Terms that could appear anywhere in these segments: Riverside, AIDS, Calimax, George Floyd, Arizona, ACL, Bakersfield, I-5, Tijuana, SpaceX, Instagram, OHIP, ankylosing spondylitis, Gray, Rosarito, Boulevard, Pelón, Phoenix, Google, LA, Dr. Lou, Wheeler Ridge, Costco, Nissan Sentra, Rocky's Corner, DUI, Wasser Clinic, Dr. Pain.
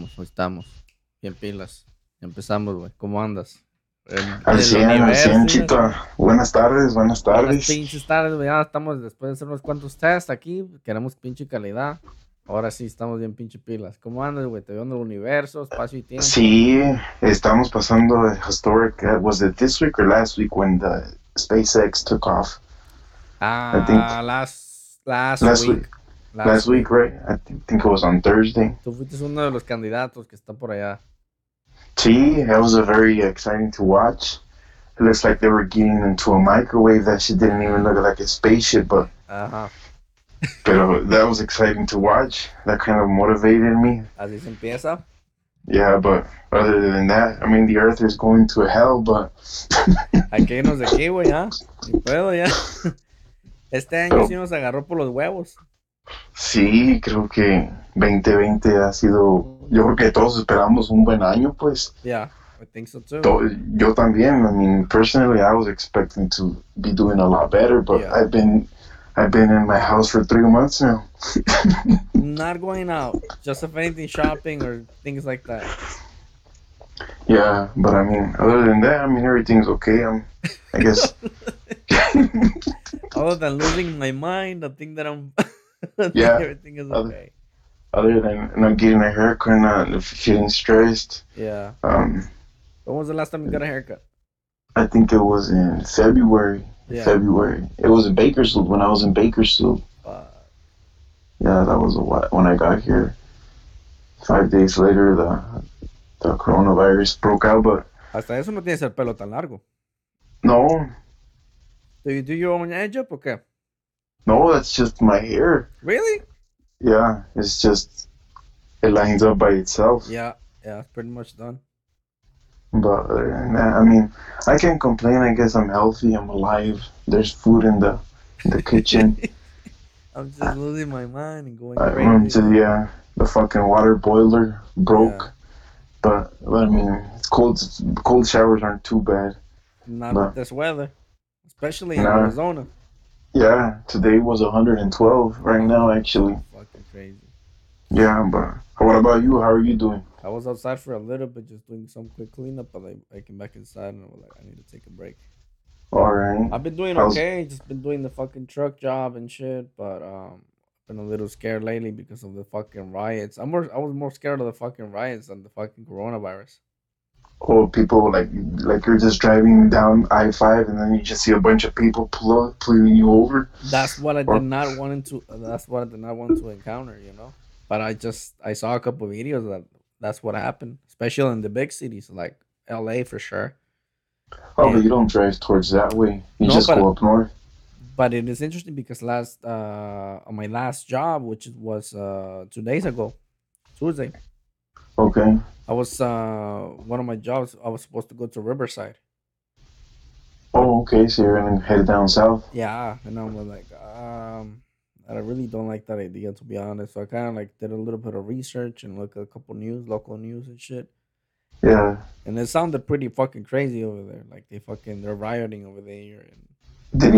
Hoy estamos. Bien pilas. Empezamos, güey. ¿Cómo andas? Al 100, Chito. Buenas tardes. Buenas pinches tardes, güey. Ya estamos después de hacer unos cuantos tests aquí. Queremos pinche calidad. Ahora sí, estamos bien pinche pilas. ¿Cómo andas, güey? Te veo en el universo, espacio y tiempo. Sí, estamos pasando el historic. Was it this week or last week when the SpaceX took off? I think last week. Last week, right? I think it was on Thursday. Tú fuiste uno de los candidatos que está por allá. Sí, that was very exciting to watch. It looks like they were getting into a microwave. That shit didn't even look like a spaceship, but... Uh-huh. Pero that was exciting to watch. That kind of motivated me. Así se empieza. Yeah, but other than that, I mean, the earth is going to hell, but... Hay que irnos de aquí, güey, ¿ah? Ni puedo, ya. Este año sí nos agarró por los huevos. Sí, creo que 2020 ha sido... Yo creo que todos esperamos un buen año, pues. Yeah, I think so too. Yo también. I mean, personally, I was expecting to be doing a lot better, but yeah. I've been in my house for 3 months now. Not going out, just if anything, shopping or things like that. Yeah, but I mean, other than that, I mean, everything's okay. I guess. Other than losing my mind, I think that I'm. Yeah. Everything is okay. Other than not getting a haircut, not feeling stressed. Yeah. When was the last time you got a haircut? I think it was in February. Yeah. February. It was in Bakersfield when I was in Bakersfield. Yeah, that was a lot when I got here. 5 days later, the coronavirus broke out. But hasta eso no tienes el pelo tan largo. No. Do you do your own edge up? Okay. No, that's just my hair. Really? Yeah, it's just it lines up by itself. Yeah, it's pretty much done. But I mean, I can't complain. I guess I'm healthy. I'm alive. There's food in the kitchen. I'm just losing my mind and going crazy. The fucking water boiler broke. Yeah. But I mean, it's cold. Cold showers aren't too bad. Not with this weather, especially in Arizona. Yeah, today was 112 right now, actually. Fucking crazy. Yeah, but what about you? How are you doing? I was outside for a little bit, just doing some quick cleanup, but I came back inside and I was like, I need to take a break. All right. I've been doing okay, just been doing the fucking truck job and shit, but I've been a little scared lately because of the fucking riots. I was more scared of the fucking riots than the fucking coronavirus. Oh, people like you're just driving down I-5 and then you just see a bunch of people pulling you over. That's what I did not want to encounter, you know. But I saw a couple of videos that's what happened, especially in the big cities like LA for sure. Oh, but you don't drive towards that way. You just go up north. But it is interesting because on my last job, which was 2 days ago, Tuesday. Okay. I was one of my jobs. I was supposed to go to Riverside. Oh, okay. So you're gonna head down south. Yeah, and I was like, I really don't like that idea, to be honest. So I kind of like did a little bit of research and looked at a couple news, local news and shit. Yeah. And it sounded pretty fucking crazy over there. Like they're rioting over there. And... Did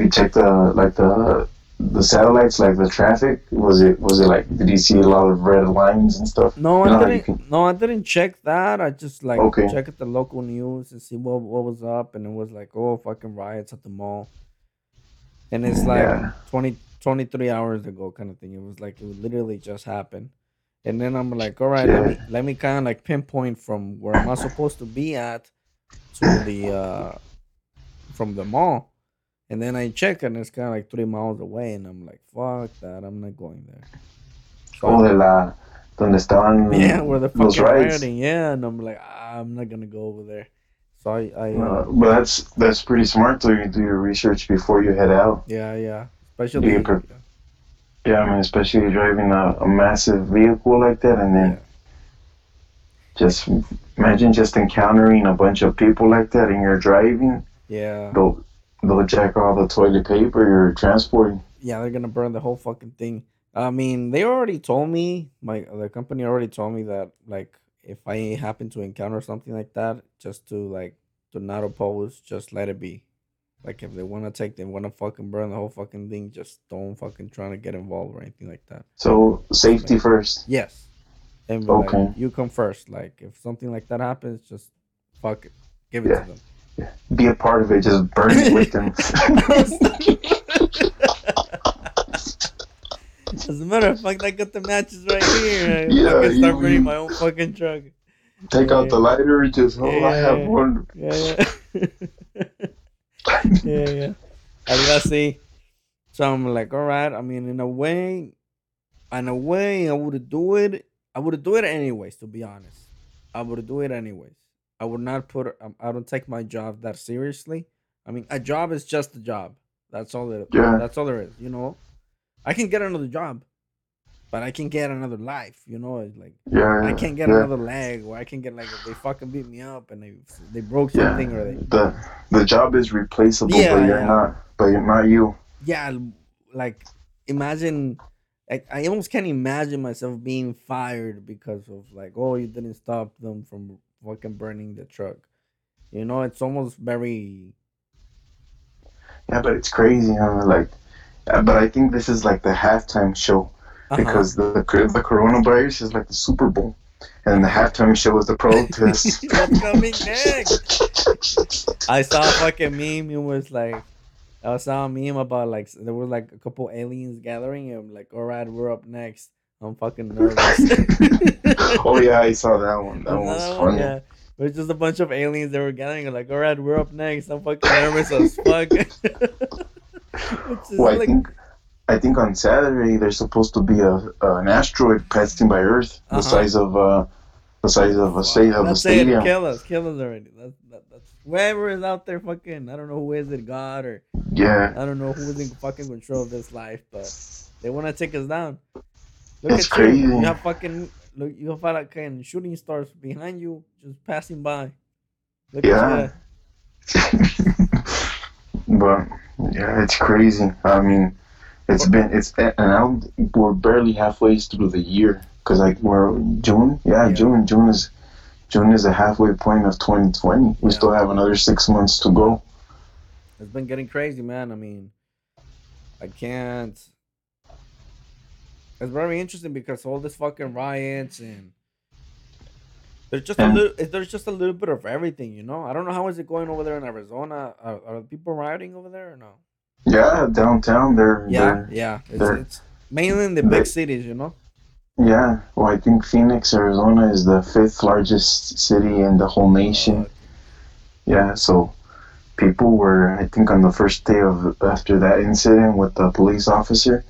you check the satellites, like the traffic? Was it like, did you see a lot of red lines and stuff? No, I didn't check that. I just like checked the local news and see what was up, and it was like, oh, fucking riots at the mall. And it's like 23 hours ago kind of thing. It was like it literally just happened. And then I'm like, all right, let me kind of like pinpoint from where I'm not supposed to be at to the from the mall. And then I check, and it's kind of like 3 miles away, and I'm like, fuck that, I'm not going there. So, donde estaban where the fucking rioting, yeah, and I'm like, I'm not gonna go over there. So but that's pretty smart, though. You do your research before you head out. Yeah, especially. Yeah, I mean, especially driving a massive vehicle like that, and then just imagine just encountering a bunch of people like that, and you're driving. Yeah. They'll check all the toilet paper you're transporting. Yeah, they're gonna burn the whole fucking thing. I mean, they already told me, the company already told me that, like, if I happen to encounter something like that, just to not oppose, just let it be. Like, if they wanna fucking burn the whole fucking thing, just don't fucking try to get involved or anything like that. So, safety first. Yes. And be okay. Like, you come first. Like, if something like that happens, just fuck it. Give it to them. Yeah. Be a part of it. Just burn it with them. As a matter of fact, I got the matches right here. I can start burning my own fucking truck. Take out the lighter and just, I have one. I see. So I'm like, all right. I mean, in a way, I would do it anyways, to be honest. I would do it anyways. I would not put, I don't take my job that seriously. I mean, a job is just a job. That's all it is. Yeah. That's all there is, you know? I can get another job, but I can get another life, you know? It's like, I can't get another leg, or I can get, like, if they fucking beat me up and they broke something or they... The job is replaceable, but you're not you. Yeah, like, imagine... I almost can't imagine myself being fired because of like, oh, you didn't stop them from fucking burning the truck. You know, it's almost very... Yeah, but it's crazy, huh? Like, but I think this is like the halftime show because the coronavirus is like the Super Bowl. And the halftime show was the protest. What's coming next? I saw a fucking meme. It was like... I saw a meme about like there were like a couple aliens gathering and I'm like, all right, we're up next. I'm fucking nervous. Oh yeah, I saw that one. That one was funny. Yeah. It was just a bunch of aliens that were gathering and like, all right, we're up next. I'm fucking nervous as fuck. Well, like... I think on Saturday there's supposed to be an asteroid passing by Earth the size of a state of a stadium. Kill us already. That's whoever is out there, fucking, I don't know who is it, God or I don't know who is in fucking control of this life, but they want to take us down. Look, it's crazy. You have fucking shooting stars behind you, just passing by. Look at But yeah, it's crazy. I mean, we're barely halfway through the year. Cause like we're June, June is the halfway point of 2020. We still have another 6 months to go. It's been getting crazy, man. I mean, I can't. It's very interesting because all this fucking riots and there's just a little bit of everything, you know. I don't know how is it going over there in Arizona. Are people rioting over there or no? Yeah, downtown there. Yeah. It's mainly in the big cities, you know. Yeah, well, I think Phoenix, Arizona is the 5th largest city in the whole nation. Yeah, so people were, I think on the first day after that incident with the police officer,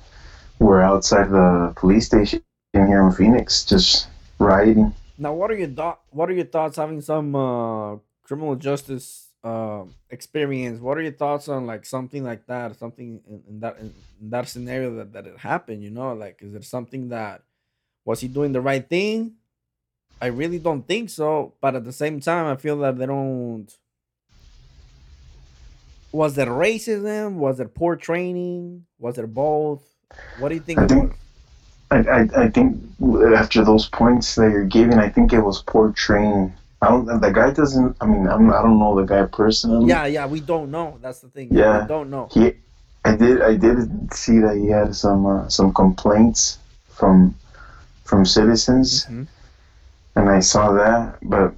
were outside the police station here in Phoenix, just rioting. Now, what are your thoughts having some criminal justice experience? What are your thoughts on like something like that, something in that scenario that it happened, you know? Like, is there something that... Was he doing the right thing? I really don't think so. But at the same time, I feel that they don't... Was there racism? Was there poor training? Was there both? What do you think? I think after those points that you're giving, I think it was poor training. I don't know the guy personally. Yeah, we don't know. That's the thing. Yeah, we don't know. I did see that he had some complaints from citizens, and I saw that, but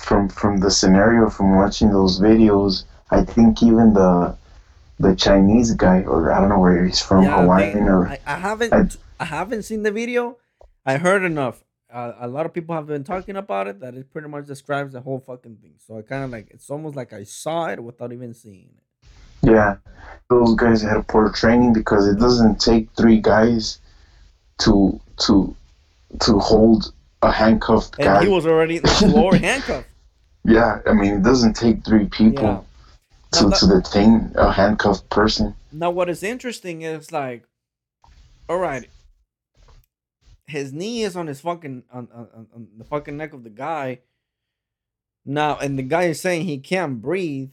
from the scenario, from watching those videos, I think even the Chinese guy, or I don't know where he's from, Hawaiian, or I haven't seen the video. I heard enough. A lot of people have been talking about it. That it pretty much describes the whole fucking thing. So I kind of like it's almost like I saw it without even seeing it. Yeah, those guys had poor training because it doesn't take 3 guys to hold a handcuffed guy. And he was already in the floor handcuffed. Yeah, I mean, it doesn't take 3 people to detain a handcuffed person. Now, what is interesting is like, all right, his knee is on his fucking on the fucking neck of the guy. Now, and the guy is saying he can't breathe.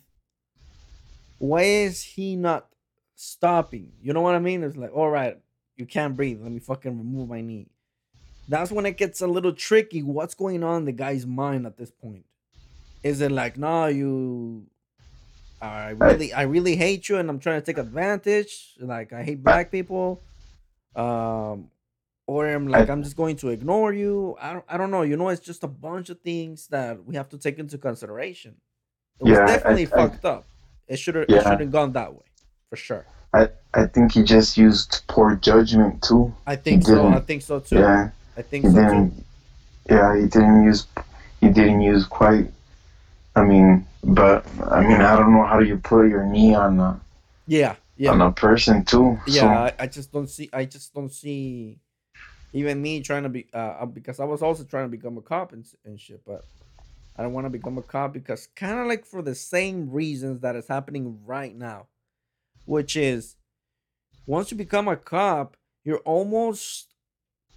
Why is he not stopping? You know what I mean? It's like, all right, you can't breathe. Let me fucking remove my knee. That's when it gets a little tricky. What's going on in the guy's mind at this point? Is it like, no, you... I really hate you and I'm trying to take advantage. Like, I hate black people. or I'm like, I'm just going to ignore you. I don't know. You know, it's just a bunch of things that we have to take into consideration. It was definitely fucked up. It shouldn't gone that way, for sure. I think he just used poor judgment too. I think so too. Yeah. Yeah, he didn't use quite. I don't know how you put your knee on the. Yeah. On a person too. Yeah, so. I just don't see. Even me trying to be, because I was also trying to become a cop and shit, but I don't want to become a cop because kind of like for the same reasons that is happening right now, which is once you become a cop, you almost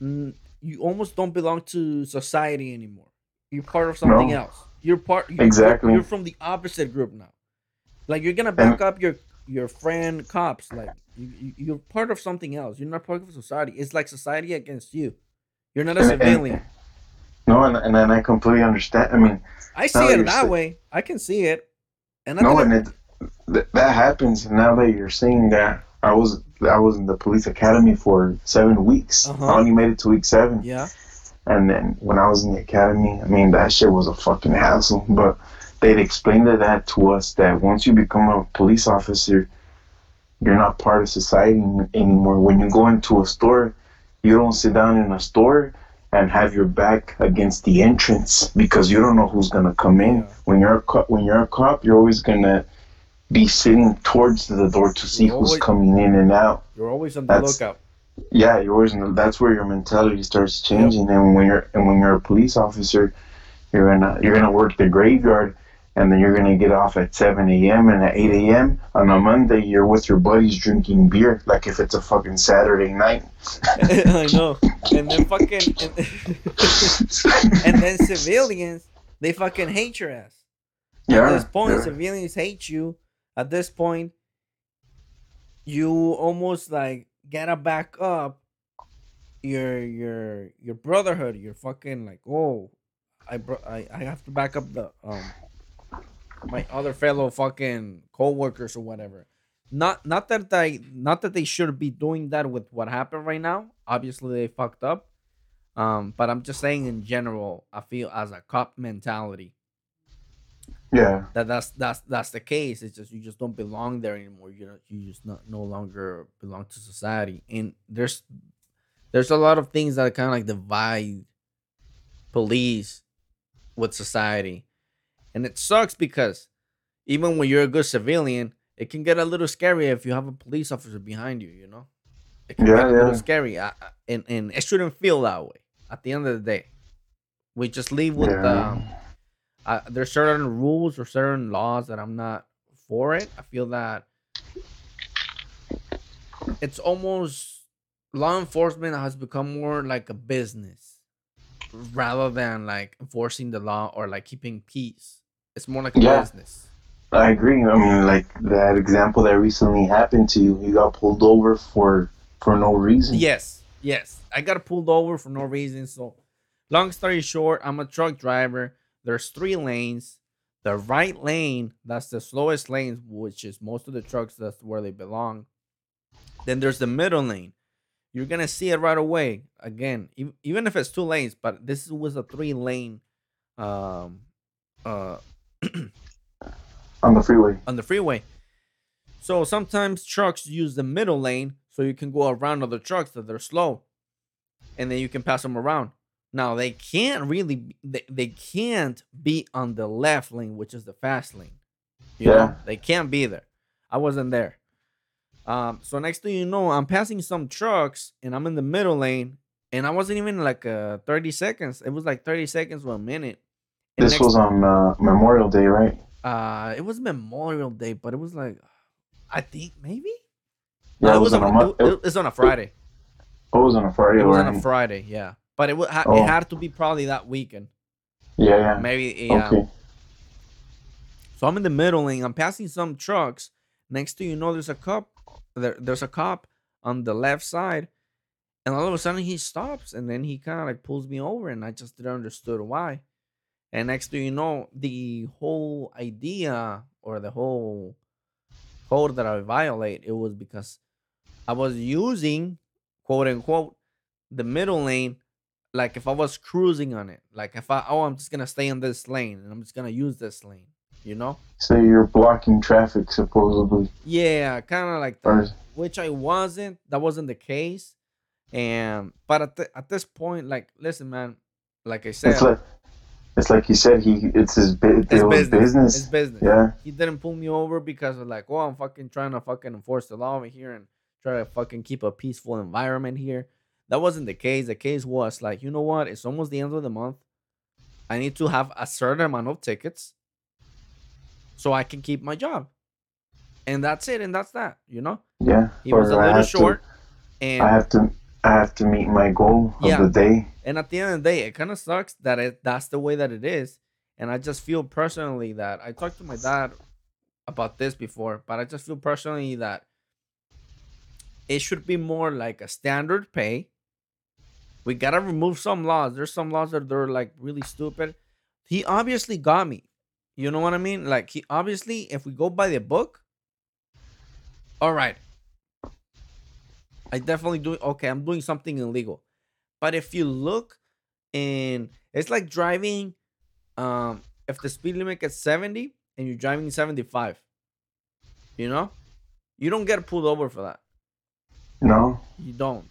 don't belong to society anymore. You're part of something else. Exactly. You're from the opposite group now. Like you're gonna back up your friend cops, like. You're part of something else. You're not part of society. It's like society against you. You're not a civilian. And I completely understand. I mean, I see it that way. I can see it. That happens. Now that you're saying that, I was in the police academy for 7 weeks. Uh-huh. I only made it to week 7. Yeah. And then when I was in the academy, I mean, that shit was a fucking hassle. But they'd explained that to us that once you become a police officer, you're not part of society anymore. When you go into a store, you don't sit down in a store and have your back against the entrance because you don't know who's gonna come in. Yeah. When you're a cop, you're always gonna be sitting towards the door to see who's coming in and out. You're always on the lookout. Yeah, you're always. That's where your mentality starts changing. Yep. And when you're a police officer, you're gonna work the graveyard. And then you're going to get off at 7 a.m. and at 8 a.m. on a Monday, you're with your buddies drinking beer, like if it's a fucking Saturday night. I know. And then and then civilians, they fucking hate your ass. Yeah. At this point, civilians hate you. At this point, you almost like gotta back up your brotherhood. You're fucking like, oh, I have to back up the my other fellow fucking co-workers or whatever. Not that they should be doing that with what happened right now. Obviously they fucked up. But I'm just saying in general, I feel as a cop mentality. Yeah. That's the case. It's just you just don't belong there anymore. You just no longer belong to society. And there's a lot of things that kind of like divide police with society. And it sucks because even when you're a good civilian, it can get a little scary if you have a police officer behind you, you know? It can get a little scary. And it shouldn't feel that way at the end of the day. We just leave with... there's certain rules or certain laws that I'm not for it. I feel that it's almost... Law enforcement has become more like a business rather than like enforcing the law or like keeping peace. It's more like a business. I agree. I mean, like that example that recently happened to you. You got pulled over for no reason. Yes. I got pulled over for no reason. So long story short, I'm a truck driver. There's 3 lanes. The right lane, that's the slowest lane, which is most of the trucks, that's where they belong. Then there's the middle lane. You're going to see it right away. Again, even if it's 2 lanes, but this was a 3-lane on the freeway. So sometimes trucks use the middle lane so you can go around other trucks that they're slow and then you can pass them around. Now they can't be on the left lane, which is the fast lane. You know? They can't be there. I wasn't there. So next thing you know, I'm passing some trucks and I'm in the middle lane and I wasn't even like 30 seconds. It was like 30 seconds to a minute. And this was on Memorial Day, right? It was Memorial Day, but it was like, I think maybe. Yeah, no, it was on a Friday. It was on a Friday. Yeah, but it had to be probably that weekend. Yeah. Maybe. Yeah. Okay. So I'm in the middle lane. I'm passing some trucks. Next thing you know, there's a cop. There's a cop on the left side, and all of a sudden he stops, and then he kind of like pulls me over, and I just didn't understood why. And next thing you know, the whole idea or the whole code that I violate, it was because I was using, quote unquote, the middle lane, like if I was cruising on it, like if I'm just gonna stay in this lane and I'm just gonna use this lane, you know? So you're blocking traffic supposedly. Yeah, kind of like that, which I wasn't. That wasn't the case. And but at this point, like, listen, man, like I said, it's like you said, it's his business. It's business. Yeah. He didn't pull me over because of like, well, I'm fucking trying to fucking enforce the law over here and try to fucking keep a peaceful environment here. That wasn't the case. The case was like, you know what? It's almost the end of the month. I need to have a certain amount of tickets so I can keep my job. And that's it. And that's that, you know? Yeah. He was a little short. And I have to meet my goal of the day. And at the end of the day, it kind of sucks that that's the way that it is. And I just feel personally that I talked to my dad about this before, but I just feel personally that it should be more like a standard pay. We got to remove some laws. There's some laws that they're like really stupid. He obviously got me. You know what I mean? Like, he obviously, if we go by the book, all right, I definitely do. Okay, I'm doing something illegal. But if you look, and it's like driving, if the speed limit is 70 and you're driving 75, you know, you don't get pulled over for that. No, you don't.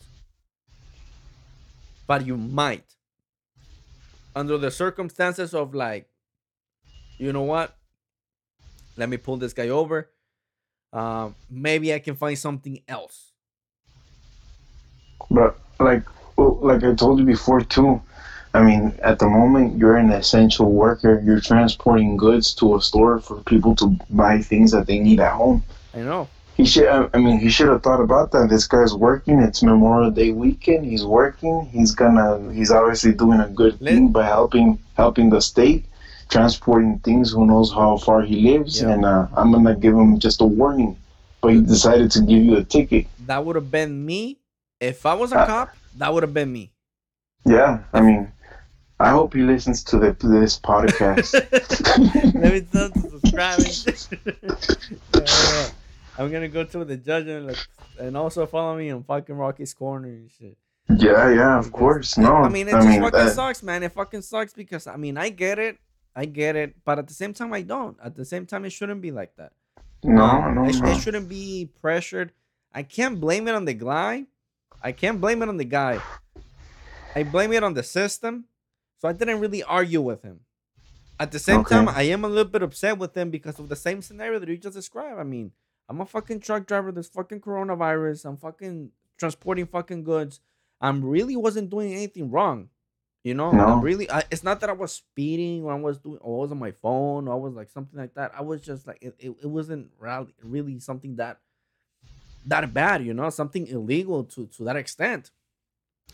But you might, under the circumstances of like, you know what? Let me pull this guy over. Maybe I can find something else. But like I told you before too, I mean, at the moment you're an essential worker. You're transporting goods to a store for people to buy things that they need at home. I know. He should have thought about that. This guy's working. It's Memorial Day weekend. He's working. He's obviously doing a good thing by helping the state, transporting things. Who knows how far he lives? Yeah. And I'm gonna give him just a warning, but he decided to give you a ticket. That would have been me. If I was a cop, that would have been me. Yeah, I mean, I hope he listens to this podcast. Let me tell him to subscribe. I'm going to go to the judge and also follow me on fucking Rocky's Corner and shit. Yeah, of course. No, I mean, it sucks, man. It fucking sucks because, I mean, I get it. But at the same time, I don't. At the same time, it shouldn't be like that. No. It shouldn't be pressured. I can't blame it on the guy. I blame it on the system. So I didn't really argue with him. At the same time, I am a little bit upset with him because of the same scenario that you just described. I mean, I'm a fucking truck driver. There's fucking coronavirus. I'm fucking transporting fucking goods. I really wasn't doing anything wrong. You know, no. It's not that I was speeding or I was on my phone or I was like something like that. I was just like, it wasn't really something that bad, you know, something illegal to that extent.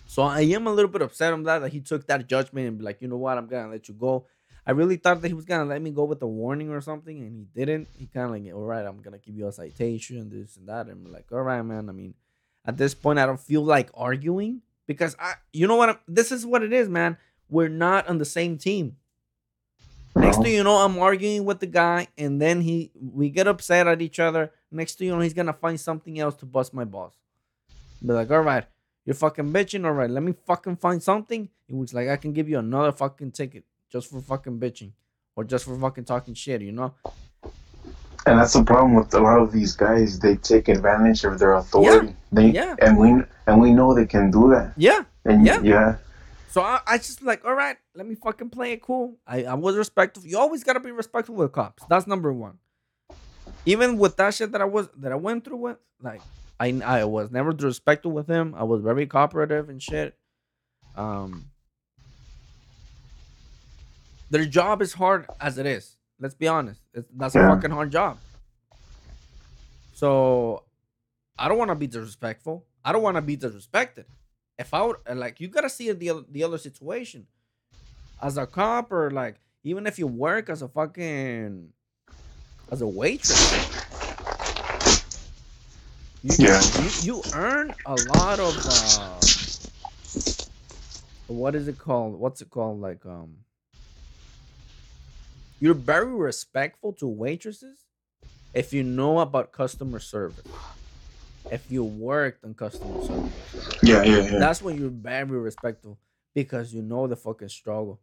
So I am a little bit upset on that he took that judgment and be like, you know what, I'm gonna let you go. I really thought that he was gonna let me go with a warning or something, and he didn't. He kind of like, all right, I'm gonna give you a citation, this and that, and I'm like, all right, man. I mean, at this point, I don't feel like arguing because this is what it is, man. We're not on the same team. Next thing you know, I'm arguing with the guy, and then we get upset at each other. Next thing you know, he's gonna find something else to bust my balls. Be like, all right, you're fucking bitching. All right, let me fucking find something. It was like I can give you another fucking ticket just for fucking bitching or just for fucking talking shit, you know. And that's the problem with a lot of these guys. They take advantage of their authority. Yeah. And we know they can do that. Yeah. So I just like, all right, let me fucking play it cool. I was respectful. You always gotta be respectful with cops. That's number one. Even with that shit that I went through with, like I was never disrespectful with him. I was very cooperative and shit. Their job is hard as it is. Let's be honest. That's a fucking hard job. So I don't want to be disrespectful. I don't want to be disrespected. If I would, like, you gotta see the other situation. As a cop or like even if you work as a fucking as a waitress, you earn a lot of you're very respectful to waitresses if you know about customer service. if you worked on customer service. Yeah. That's when you're very respectful, because you know the fucking struggle.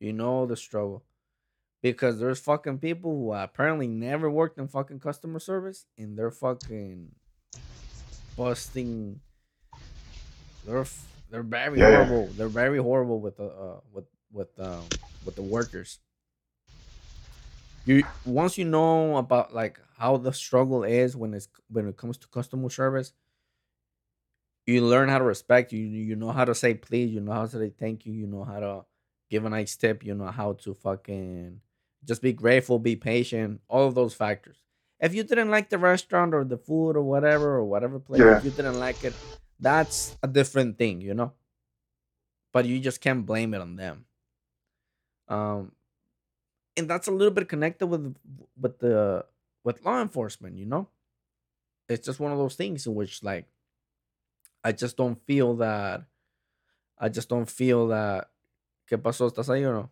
You know the struggle. Because there's fucking people who apparently never worked in fucking customer service, and they're fucking busting. They're very horrible. They're very horrible with the workers. You once you know about like how the struggle is when it comes to customer service, you learn how to respect. You know how to say please. You know how to say thank you. You know how to give a nice tip. You know how to fucking. Just be grateful, be patient, all of those factors. If you didn't like the restaurant or the food or whatever place, if you didn't like it, that's a different thing, you know? But you just can't blame it on them. And that's a little bit connected with law enforcement, you know? It's just one of those things in which, like, I just don't feel that, ¿qué pasó? ¿Estás ahí o no?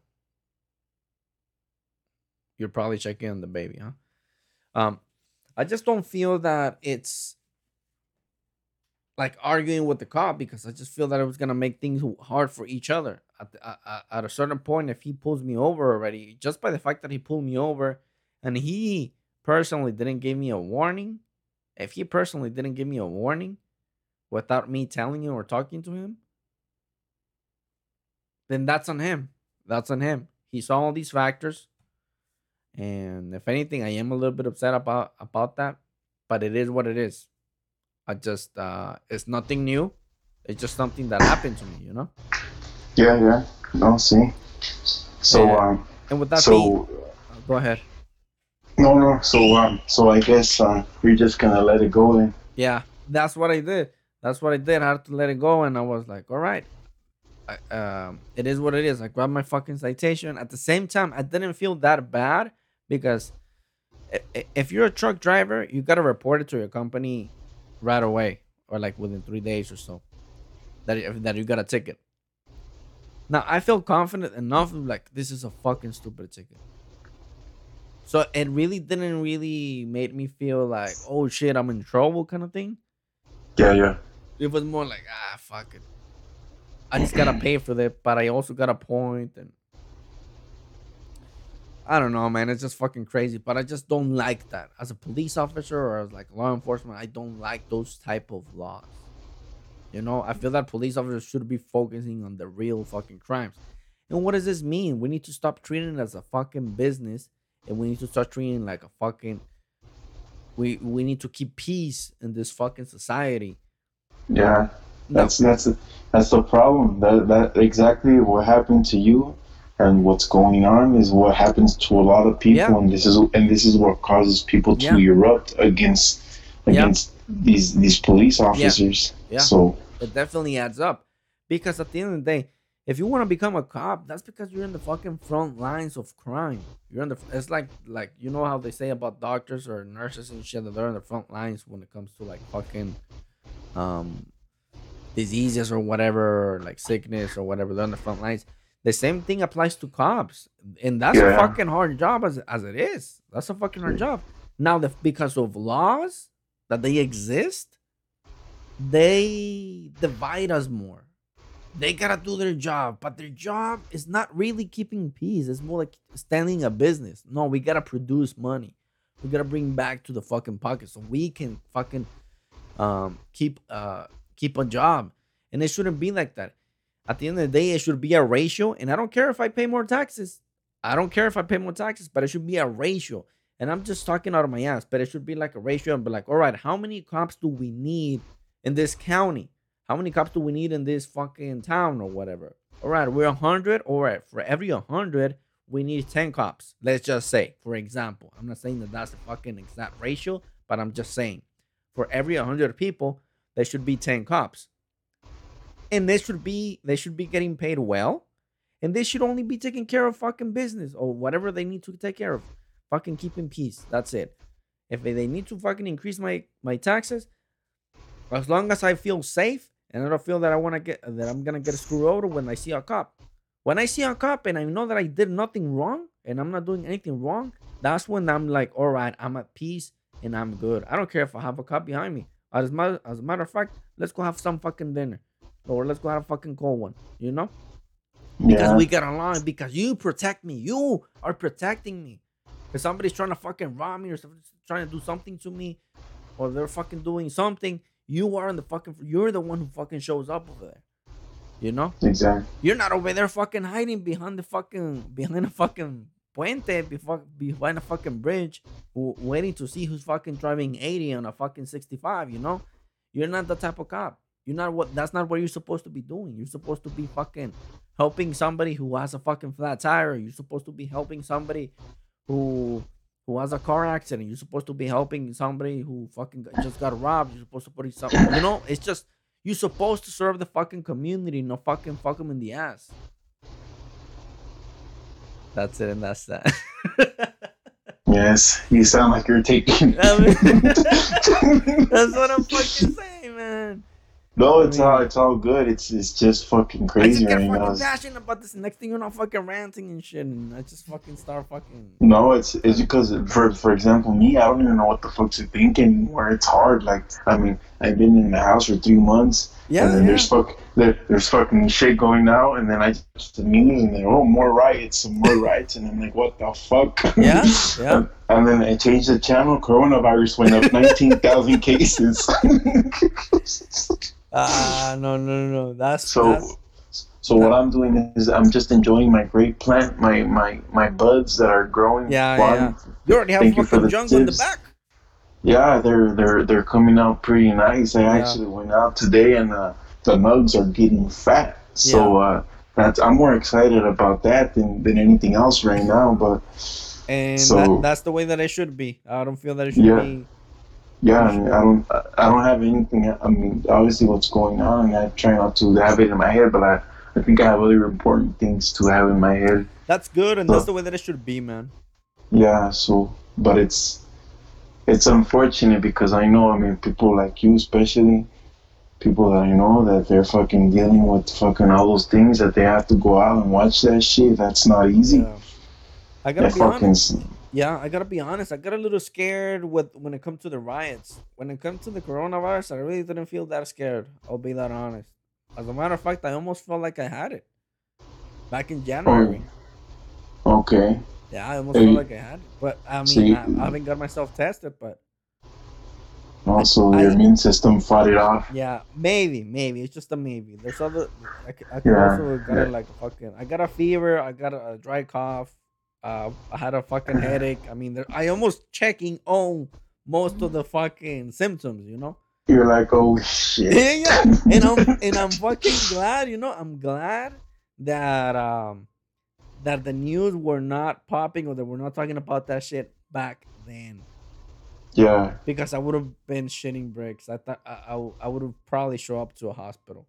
You're probably checking on the baby, huh? I just don't feel that it's like arguing with the cop, because I just feel that it was going to make things hard for each other. At a certain point, if he pulls me over already, just by the fact that he pulled me over and he personally didn't give me a warning, if he personally didn't give me a warning without me telling him or talking to him, then that's on him. That's on him. He saw all these factors. And if anything, I am a little bit upset about that, but it is what it is. I just, it's nothing new. It's just something that happened to me, you know? Yeah. No, see. So, yeah. And with that, go ahead. No. So I guess you're just gonna let it go then. Yeah, that's what I did. I had to let it go, and I was like, all right. It is what it is. I grabbed my fucking citation. At the same time, I didn't feel that bad, because if you're a truck driver, you got to report it to your company right away, or like within 3 days or so, that you got a ticket. Now, I feel confident enough, like, this is a fucking stupid ticket. So it really didn't really make me feel like, oh shit, I'm in trouble kind of thing. Yeah. It was more like, fuck it. I just got to pay for that, but I also got a point, and I don't know, man. It's just fucking crazy. But I just don't like that. As a police officer or as like law enforcement, I don't like those type of laws. You know, I feel that police officers should be focusing on the real fucking crimes. And what does this mean? We need to stop treating it as a fucking business, and we need to start treating it like a fucking. We need to keep peace in this fucking society. Yeah, that's the problem. That exactly what happened to you. And what's going on is what happens to a lot of people, and this is what causes people to erupt against these police officers. Yeah. So it definitely adds up, because at the end of the day, if you want to become a cop, that's because you're in the fucking front lines of crime. You're in the. It's like you know how they say about doctors or nurses and shit, that they're in the front lines when it comes to like fucking diseases or whatever, or like sickness or whatever. They're on the front lines. The same thing applies to cops, and that's a fucking hard job as it is. That's a fucking hard job. Now, because of laws that they exist, they divide us more. They gotta do their job, but their job is not really keeping peace. It's more like standing a business. No, we gotta produce money. We gotta bring back to the fucking pocket so we can fucking keep a job, and it shouldn't be like that. At the end of the day, it should be a ratio, and I don't care if I pay more taxes. But it should be a ratio. And I'm just talking out of my ass, but it should be like a ratio and be like, all right, how many cops do we need in this county? How many cops do we need in this fucking town or whatever? All right, we're 100. All right, for every 100, we need 10 cops. Let's just say, for example, I'm not saying that that's a fucking exact ratio, but I'm just saying for every 100 people, there should be 10 cops. And they should be getting paid well, and they should only be taking care of fucking business or whatever they need to take care of, fucking keeping peace. That's it. If they need to fucking increase my taxes, as long as I feel safe and I don't feel that I'm gonna get screwed over when I see a cop. When I see a cop and I know that I did nothing wrong and I'm not doing anything wrong, that's when I'm like, all right, I'm at peace and I'm good. I don't care if I have a cop behind me. As a matter of fact, let's go have some fucking dinner, or let's go have a fucking cold one, you know? Because we got along, because you protect me. You are protecting me. If somebody's trying to fucking rob me or somebody's trying to do something to me, or they're fucking doing something, you are in the fucking, you're the one who fucking shows up over there. You know? Exactly. You're not over there fucking hiding behind the fucking, behind a fucking puente, behind a fucking bridge, waiting to see who's fucking driving 80 on a fucking 65, you know? You're not the type of cop. You're not what, that's not what you're supposed to be doing. You're supposed to be fucking helping somebody who has a fucking flat tire. You're supposed to be helping somebody who has a car accident. You're supposed to be helping somebody who fucking just got robbed. You're supposed to put something, you know? It's just, you're supposed to serve the fucking community, not fucking fuck them in the ass. That's it, and that's that. Yes, you sound like you're taking. I mean, that's what I'm fucking saying, man. No, it's, I mean, all, it's all good. It's just fucking crazy. I just get fucking passionate about this. Next thing you know, fucking ranting and shit, and I just fucking start fucking. No, it's because for example, me, I don't even know what the fuck to think anymore. It's hard. Like, I mean, I've been in the house for 3 months. Yeah. And then there's fucking shit going out, and then I just the news, and then oh, more riots, some more riots, and I'm like, what the fuck? Yeah. Yeah. And then I changed the channel. Coronavirus went up 19,000 cases. No. So what I'm doing is I'm just enjoying my great plant, my buds that are growing. Yeah. You already have fucking jungle in the back. Yeah, they're coming out pretty nice. I actually went out today, and the nugs are getting fat. So I'm more excited about that than anything else right now. But and so, that's the way that it should be. I don't feel that it should be. Yeah, I mean, I don't have anything. I mean, obviously, what's going on, I try not to have it in my head, but I think I have other important things to have in my head. That's good, and that's the way that it should be, man. Yeah. So, but it's unfortunate because I know, I mean, people like you, especially people that I know that they're fucking dealing with fucking all those things that they have to go out and watch that shit. That's not easy. Yeah. I gotta be honest. Yeah, I gotta be honest. I got a little scared when it comes to the riots. When it comes to the coronavirus, I really didn't feel that scared. I'll be that honest. As a matter of fact, I almost felt like I had it back in January. Oh. Okay. Yeah, I almost felt like I had it. But I mean, I haven't got myself tested, but also your immune system fought it off. Yeah, maybe it's just a maybe. There's other. I could also got it like a fucking. I got a fever. I got a dry cough. I had a fucking headache. I mean, I almost checking on most of the fucking symptoms, you know? You're like, oh shit. Yeah. And I'm fucking glad, you know? I'm glad that that the news were not popping, or that we're not talking about that shit back then. Yeah. Because I would have been shitting bricks. I thought I would have probably show up to a hospital.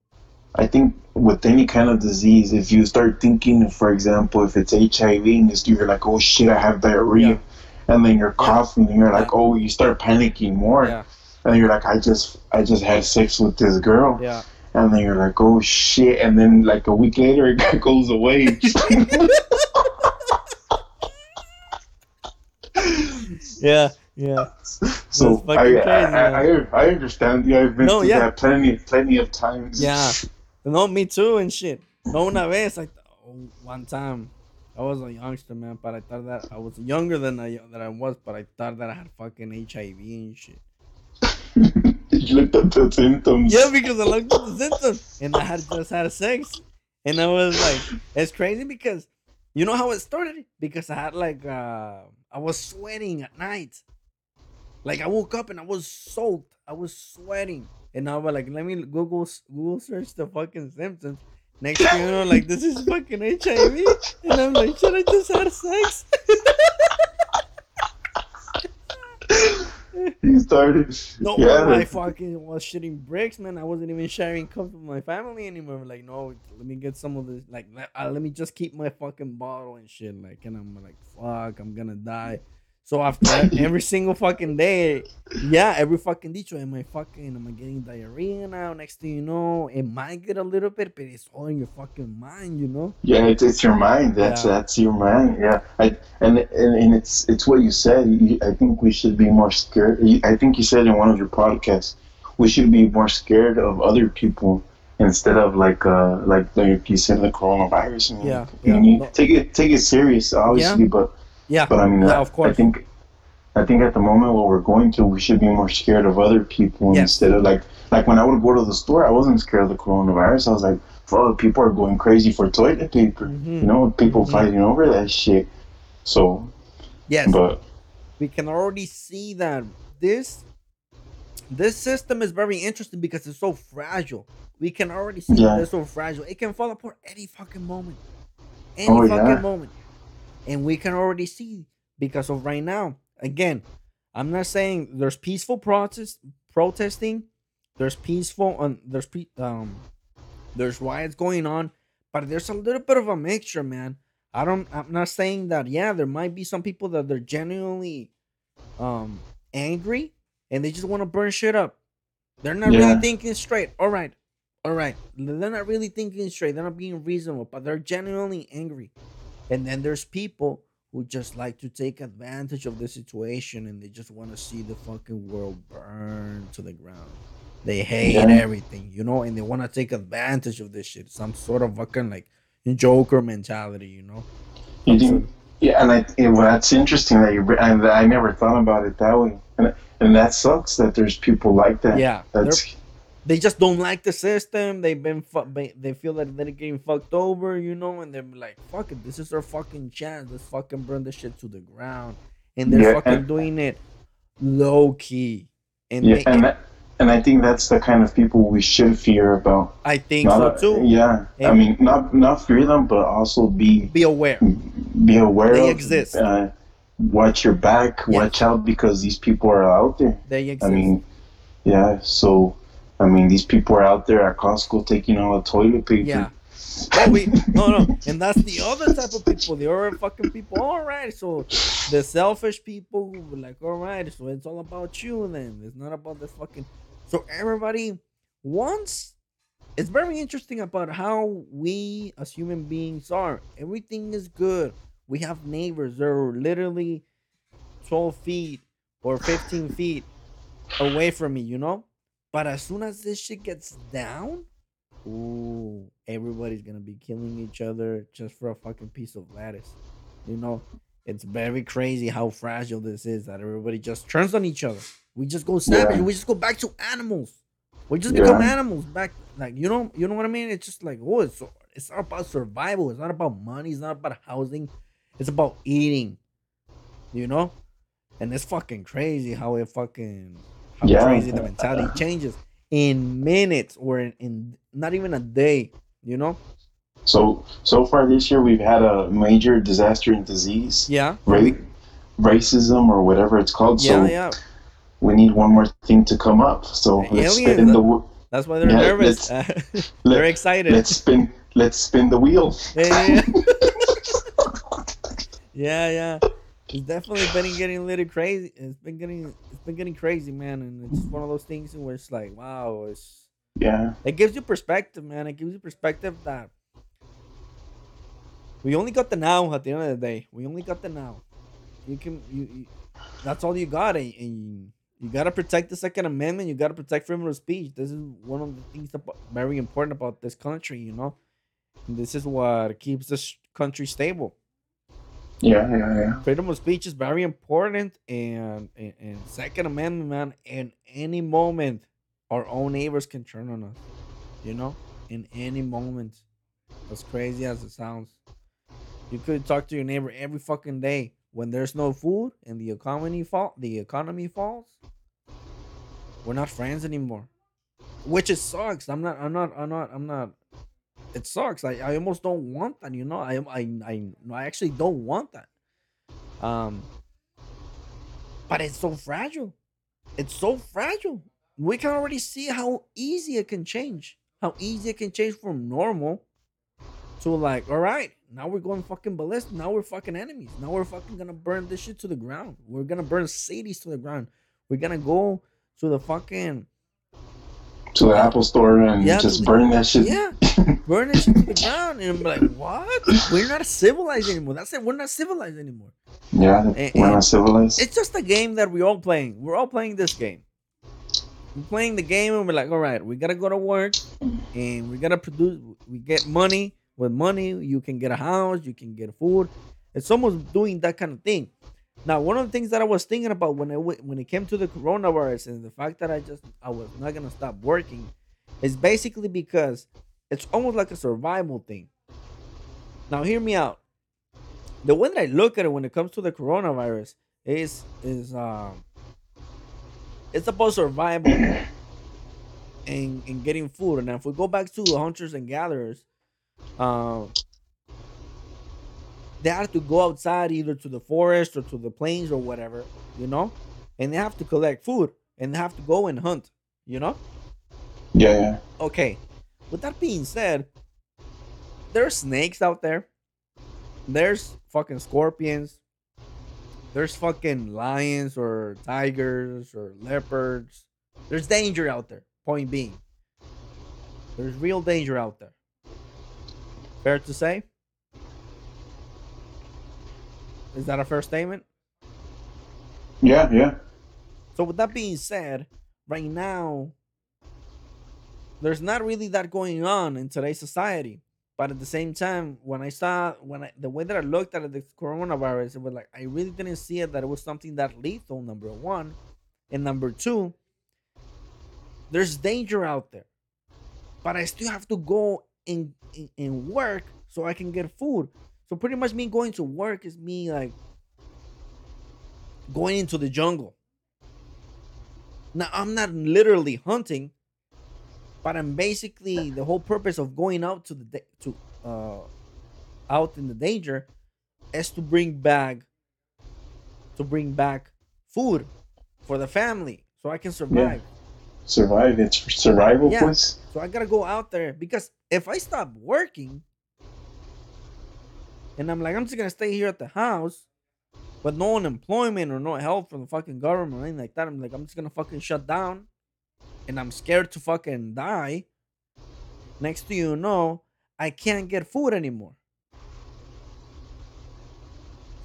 I think with any kind of disease, if you start thinking, for example, if it's HIV and you're like, oh shit, I have diarrhea, and then you're coughing, and you're like, oh, you start panicking more, and you're like, I just had sex with this girl, and then you're like, oh shit, and then like a week later, it goes away. Yeah. So I understand. Yeah, I've been through that plenty of times. Yeah. No, me too and shit. No, una vez, one time, I was a youngster, man, but I thought that I was younger than I was, but I thought that I had fucking HIV and shit. You looked at the symptoms. Yeah, because I looked at the symptoms, and I had just had sex, and I was like, it's crazy because, you know how it started? Because I had I was sweating at night. Like I woke up and I was soaked. I was sweating. And I was like, let me Google search the fucking symptoms. Next thing you know, like, this is fucking HIV. And I'm like, should I just have sex? You started. No, I fucking was shitting bricks, man. I wasn't even sharing cups with my family anymore. Like, no, let me get some of this. Like, let me just keep my fucking bottle and shit. Like, and I'm like, fuck, I'm gonna die. So after every single fucking day, every fucking dicho, am I getting diarrhea now? Next thing you know, it might get a little bit, but it's all in your fucking mind, you know? Yeah, it's your mind. That's your mind. Yeah, and it's what you said. I think we should be more scared. I think you said in one of your podcasts, we should be more scared of other people instead of like you said, the coronavirus. I mean, yeah, take it serious, obviously, but I mean, of course. I think at the moment what we're going through, we should be more scared of other people instead of like when I would go to the store, I wasn't scared of the coronavirus. I was like, well, people are going crazy for toilet paper, you know, people fighting over that shit. So, but we can already see that this system is very interesting because it's so fragile. We can already see that it's so fragile. It can fall apart any fucking moment, moment. And we can already see because of right now. Again, I'm not saying there's peaceful protesting. There's peaceful there's riots going on, but there's a little bit of a mixture, man. I'm not saying that. Yeah, there might be some people that they're genuinely angry and they just want to burn shit up. They're not really thinking straight. All right. They're not really thinking straight. They're not being reasonable, but they're genuinely angry. And then there's people who just like to take advantage of the situation and they just want to see the fucking world burn to the ground. They hate everything, you know, and they want to take advantage of this shit. Some sort of fucking like Joker mentality, you know. And that's interesting that I never thought about it that way, and that sucks that there's people like that. Yeah, they just don't like the system. They feel that they're getting fucked over, you know, and they're like, "Fuck it, this is our fucking chance. Let's fucking burn this shit to the ground." And they're fucking doing it low key. And I think that's the kind of people we should fear about. I think so too. Yeah, and I mean, not fear them, but also be aware. Be aware they exist. Watch your back. Yeah. Watch out because these people are out there. They exist. I mean, So, I mean, these people are out there at Costco taking all the toilet paper. Yeah. And that's the other type of people. The other fucking people. All right, so the selfish people who were like, all right, so it's all about you then. It's not about the fucking. So everybody wants, it's very interesting about how we as human beings are. Everything is good. We have neighbors. They're literally 12 feet or 15 feet away from me, you know? But as soon as this shit gets down, ooh, everybody's going to be killing each other just for a fucking piece of lettuce. You know, it's very crazy how fragile this is that everybody just turns on each other. We just go savage. Yeah. We just go back to animals. We just become animals back. Like, you know what I mean? It's just like, oh, it's not about survival. It's not about money. It's not about housing. It's about eating, you know? And it's fucking crazy how crazy the mentality changes in minutes or in not even a day, you know? So far this year, we've had a major disaster and disease. Yeah. Racism or whatever it's called. Yeah, We need one more thing to come up. So let's spin the wheel. That's why they're nervous. They're excited. Let's spin the wheel. Yeah. It's definitely been getting a little crazy. It's been getting crazy, man. And it's one of those things where it's like, wow. It gives you perspective, man. It gives you perspective that we only got the now at the end of the day. We only got the now. You that's all you got, and you gotta protect the Second Amendment. You gotta protect freedom of speech. This is one of the things that's very important about this country, you know. And this is what keeps this country stable. Yeah. Freedom of speech is very important, and Second Amendment, man. In any moment, our own neighbors can turn on us, you know. In any moment, as crazy as it sounds, you could talk to your neighbor every fucking day. When there's no food and the economy falls, we're not friends anymore, which it sucks. I'm not. It sucks. I almost don't want that. You know, I actually don't want that. But it's so fragile. It's so fragile. We can already see how easy it can change. How easy it can change from normal to like, all right. Now we're going fucking ballistic. Now we're fucking enemies. Now we're fucking gonna burn this shit to the ground. We're gonna burn cities to the ground. We're gonna go to the fucking to the Apple store and just burn that shit. Yeah, burn that shit to the ground. And I'm like, what? We're not civilized anymore. That's it. We're not civilized anymore. Yeah, we're not civilized. It's just a game that we're all playing. We're all playing this game. I'm playing the game and we're like, all right, we gotta go to work and we gotta produce. We get money. With money, you can get a house, you can get food. It's almost doing that kind of thing. Now, one of the things that I was thinking about when it came to the coronavirus and the fact that I was not gonna stop working is basically because it's almost like a survival thing. Now, hear me out. The way that I look at it when it comes to the coronavirus is it's about survival and getting food. And if we go back to the hunters and gatherers, they have to go outside either to the forest or to the plains or whatever, you know, and they have to collect food and they have to go and hunt, you know? Yeah. Okay. With that being said, there's snakes out there. There's fucking scorpions. There's fucking lions or tigers or leopards. There's danger out there. Point being, there's real danger out there. Fair to say? Is that a fair statement? Yeah. So with that being said, right now, there's not really that going on in today's society. But at the same time, the way that I looked at the coronavirus, it was like, I really didn't see it that it was something that lethal, number one. And number two, there's danger out there. But I still have to go in work so I can get food. So pretty much me going to work is me like going into the jungle. Now I'm not literally hunting, but I'm basically the whole purpose of going out to out in the danger is to bring back food for the family so I can survive. Yeah. Survive, it's survival, yeah. Place. So I gotta go out there because if I stop working and I'm like, I'm just gonna stay here at the house with no unemployment or no help from the fucking government or anything like that, I'm like, I'm just gonna fucking shut down and I'm scared to fucking die. Next thing you know, I can't get food anymore.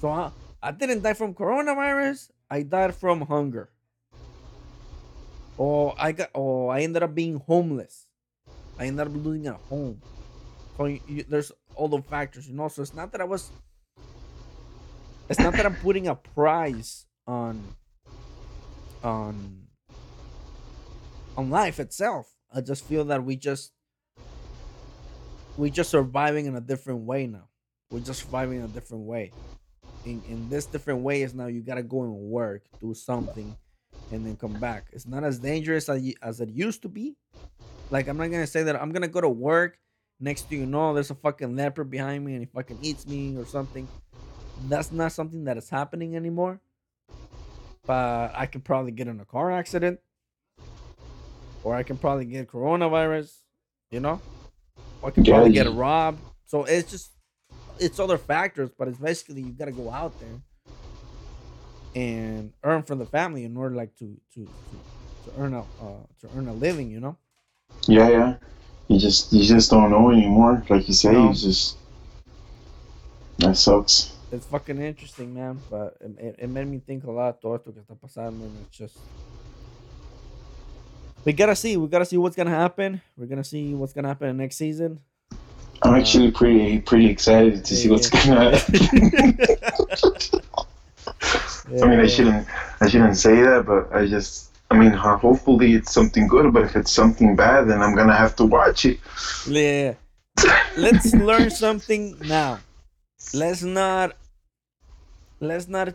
So I didn't die from coronavirus, I died from hunger. I ended up being homeless. I ended up losing a home. So there's all the factors, you know. So it's not that it's not that I'm putting a price on life itself. I just feel that we're just surviving in a different way now. We're just surviving in a different way. In this different way is now you gotta go and work, do something, and then come back. It's not as dangerous as it used to be. Like, I'm not gonna say that I'm gonna go to work, next thing you know, there's a fucking leopard behind me and he fucking eats me or something. That's not something that is happening anymore. But I could probably get in a car accident, or I can probably get coronavirus, you know? Or I can probably get robbed. So it's other factors, but it's basically you gotta go out there and earn for the family in order, like, to earn a living, you know? Yeah. You just don't know anymore, like you say. No. That sucks. It's fucking interesting, man. But it made me think a lot. Todo esto que está pasando, and it's just we gotta see what's gonna happen. We're gonna see what's gonna happen next season. I'm actually pretty excited to see what's gonna happen. Yeah. I mean, I shouldn't say that, but hopefully it's something good, but if it's something bad, then I'm going to have to watch it. Yeah. Let's learn something now. Let's not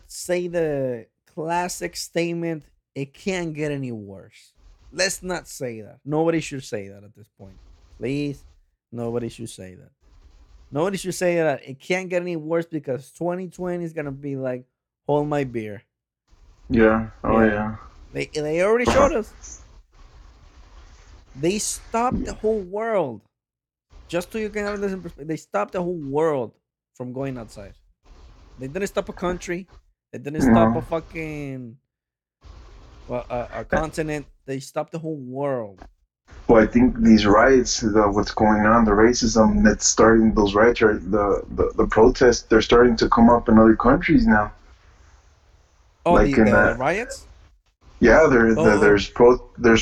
say the classic statement, it can't get any worse. Let's not say that. Nobody should say that at this point. Please, nobody should say that. Nobody should say that it can't get any worse, because 2020 is going to be like, hold my beer. Yeah. Oh, yeah. They already showed us. They stopped the whole world. Just so you can have this in perspective, they stopped the whole world from going outside. They didn't stop a country. They didn't stop a fucking a continent. They stopped the whole world. Well, I think these riots, what's going on, the racism that's starting, those riots, the protests, they're starting to come up in other countries now. Oh, like the riots? Yeah, there's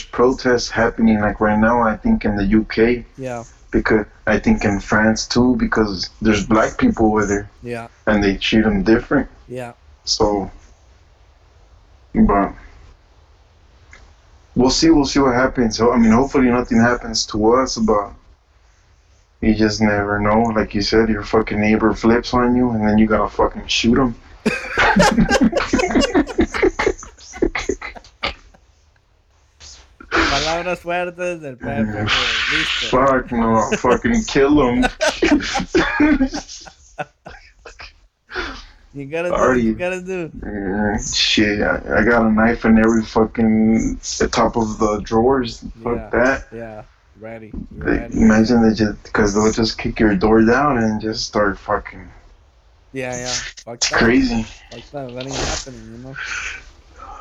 protests happening like right now. I think in the UK. Yeah. Because I think in France too, because there's black people over there. Yeah. And they treat them different. Yeah. So, but we'll see what happens. I mean, hopefully nothing happens to us, but you just never know. Like you said, your fucking neighbor flips on you, and then you gotta fucking shoot him. Palabras fuertes del Pepe. Listo. Fuck no, I'll fucking kill him. You gotta do. Shit, I got a knife in every fucking top of the drawers. Fuck that. Yeah, ready. Imagine they just, because they'll just kick your door down and just start fucking. Yeah. Fuck that. Crazy. Fuck that. That ain't happening, you know.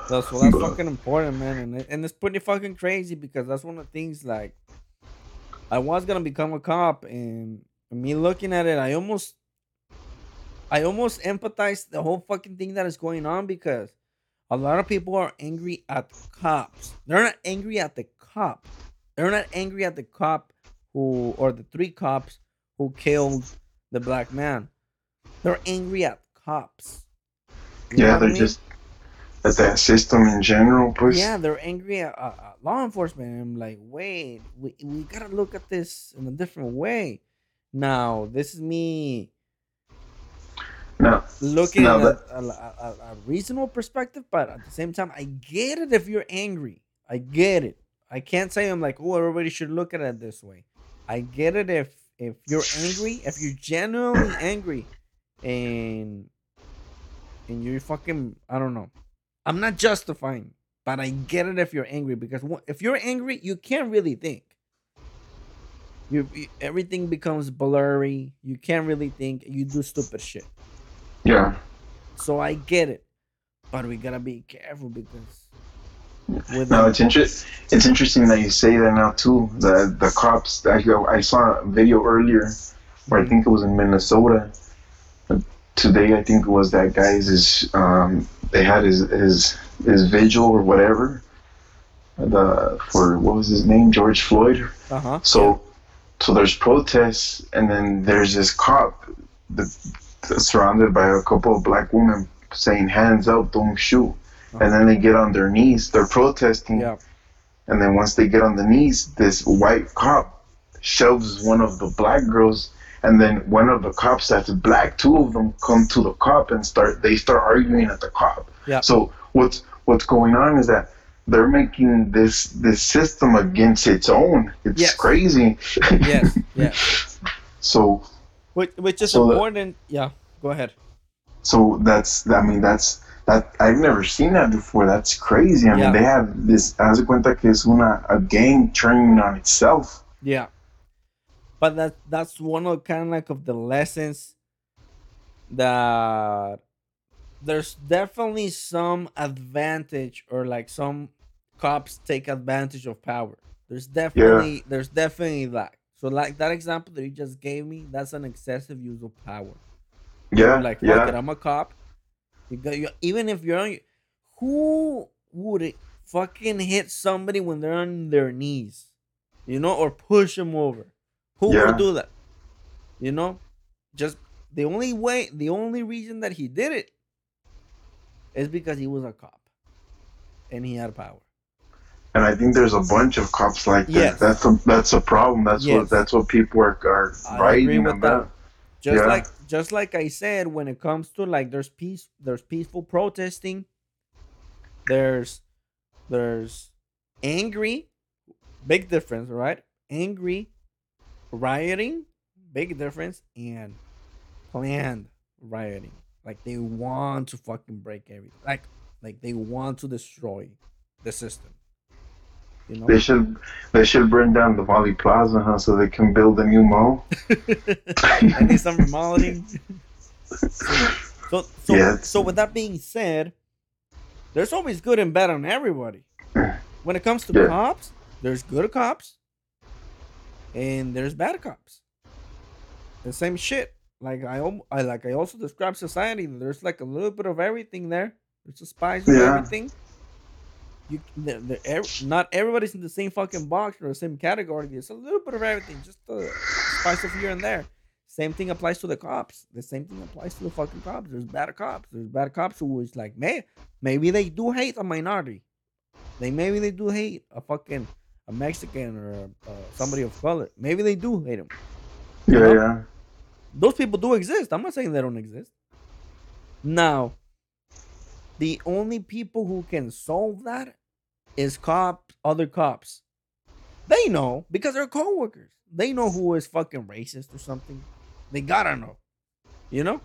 So that's fucking important, man, and it's pretty fucking crazy because that's one of the things. Like, I was gonna become a cop, and me looking at it, I almost empathize the whole fucking thing that is going on because a lot of people are angry at cops. They're not angry at the cop. They're not angry at the cop who, or the three cops who killed the black man. They're angry at cops. Just at that system in general, please. Yeah, they're angry at law enforcement. I'm like, wait, we gotta look at this in a different way. Now, this is me. No, looking at a reasonable perspective, but at the same time, I get it if you're angry. I get it. I can't say I'm like, oh, everybody should look at it this way. I get it if you're angry, if you're genuinely angry, and you're fucking, I don't know. I'm not justifying, but I get it if you're angry because if you're angry, you can't really think. Everything becomes blurry. You can't really think. You do stupid shit. Yeah. So I get it, but we gotta be careful because. No, it's interesting that you say that now too. The cops. I saw a video earlier, where I think it was in Minnesota. Today, I think it was that guy's. They had his vigil or whatever. For what was his name, George Floyd. Uh-huh. So there's protests, and then there's this cop. Surrounded by a couple of black women saying hands up, don't shoot. Uh-huh. And then they get on their knees, they're protesting. Yeah. And then once they get on the knees, this white cop shoves one of the black girls, and then one of the cops that's black, two of them come to the cop and start arguing at the cop. Yeah. So what's going on is that they're making this system against its own. It's crazy. Yes. Yeah. So which is important. Yeah, go ahead. So that's I've never seen that before. That's crazy. I mean, they have this. Haz de cuenta que es a gang turning on itself. Yeah, but that's one of kind of the lessons that there's definitely some advantage or like some cops take advantage of power. There's definitely that. So like that example that you just gave me, that's an excessive use of power. Yeah, like fuck it, I'm a cop. Even if you're on, who would fucking hit somebody when they're on their knees, you know, or push them over? Who would do that? You know, just the only reason that he did it is because he was a cop and he had power. And I think there's a bunch of cops like that. Yes. That's a problem. That's what people are writing about. Just like I said, when it comes to like there's peaceful protesting. There's angry, big difference, right? Angry, rioting, big difference, and planned rioting. Like they want to fucking break everything. Like they want to destroy the system. You know? They should burn down the Valley Plaza, huh? So they can build a new mall. I need some remodeling. So with that being said, there's always good and bad on everybody. When it comes to cops, there's good cops and there's bad cops. The same shit. Like I also describe society. There's like a little bit of everything there. There's a spice of everything. you not everybody's in the same fucking box or the same category. There's a little bit of everything, just a spice of here and there. Same thing applies to the cops. The same thing applies to the fucking cops. There's bad cops. There's bad cops who is like, man, maybe they do hate a minority. Maybe they do hate a fucking a Mexican or somebody of color. Maybe they do hate them. Yeah, know? Yeah. Those people do exist. I'm not saying they don't exist. Now, the only people who can solve that is cops, other cops. They know because they're coworkers. They know who is fucking racist or something. They gotta know, you know?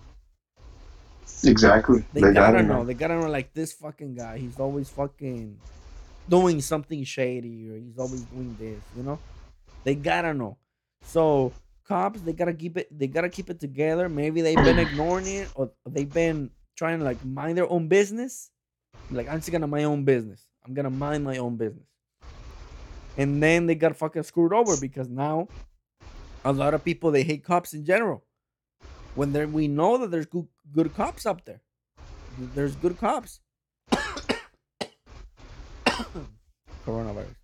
Exactly. They gotta know. They gotta know, like, this fucking guy, he's always fucking doing something shady, or he's always doing this, you know? They gotta know. So cops, they gotta keep it together. Maybe they've been ignoring it, or they've been trying to, like, mind their own business. Like, I'm just gonna mind my own business. I'm gonna mind my own business. And then they got fucking screwed over, because now a lot of people, they hate cops in general. When we know that there's good cops up there. There's good cops. Coronavirus.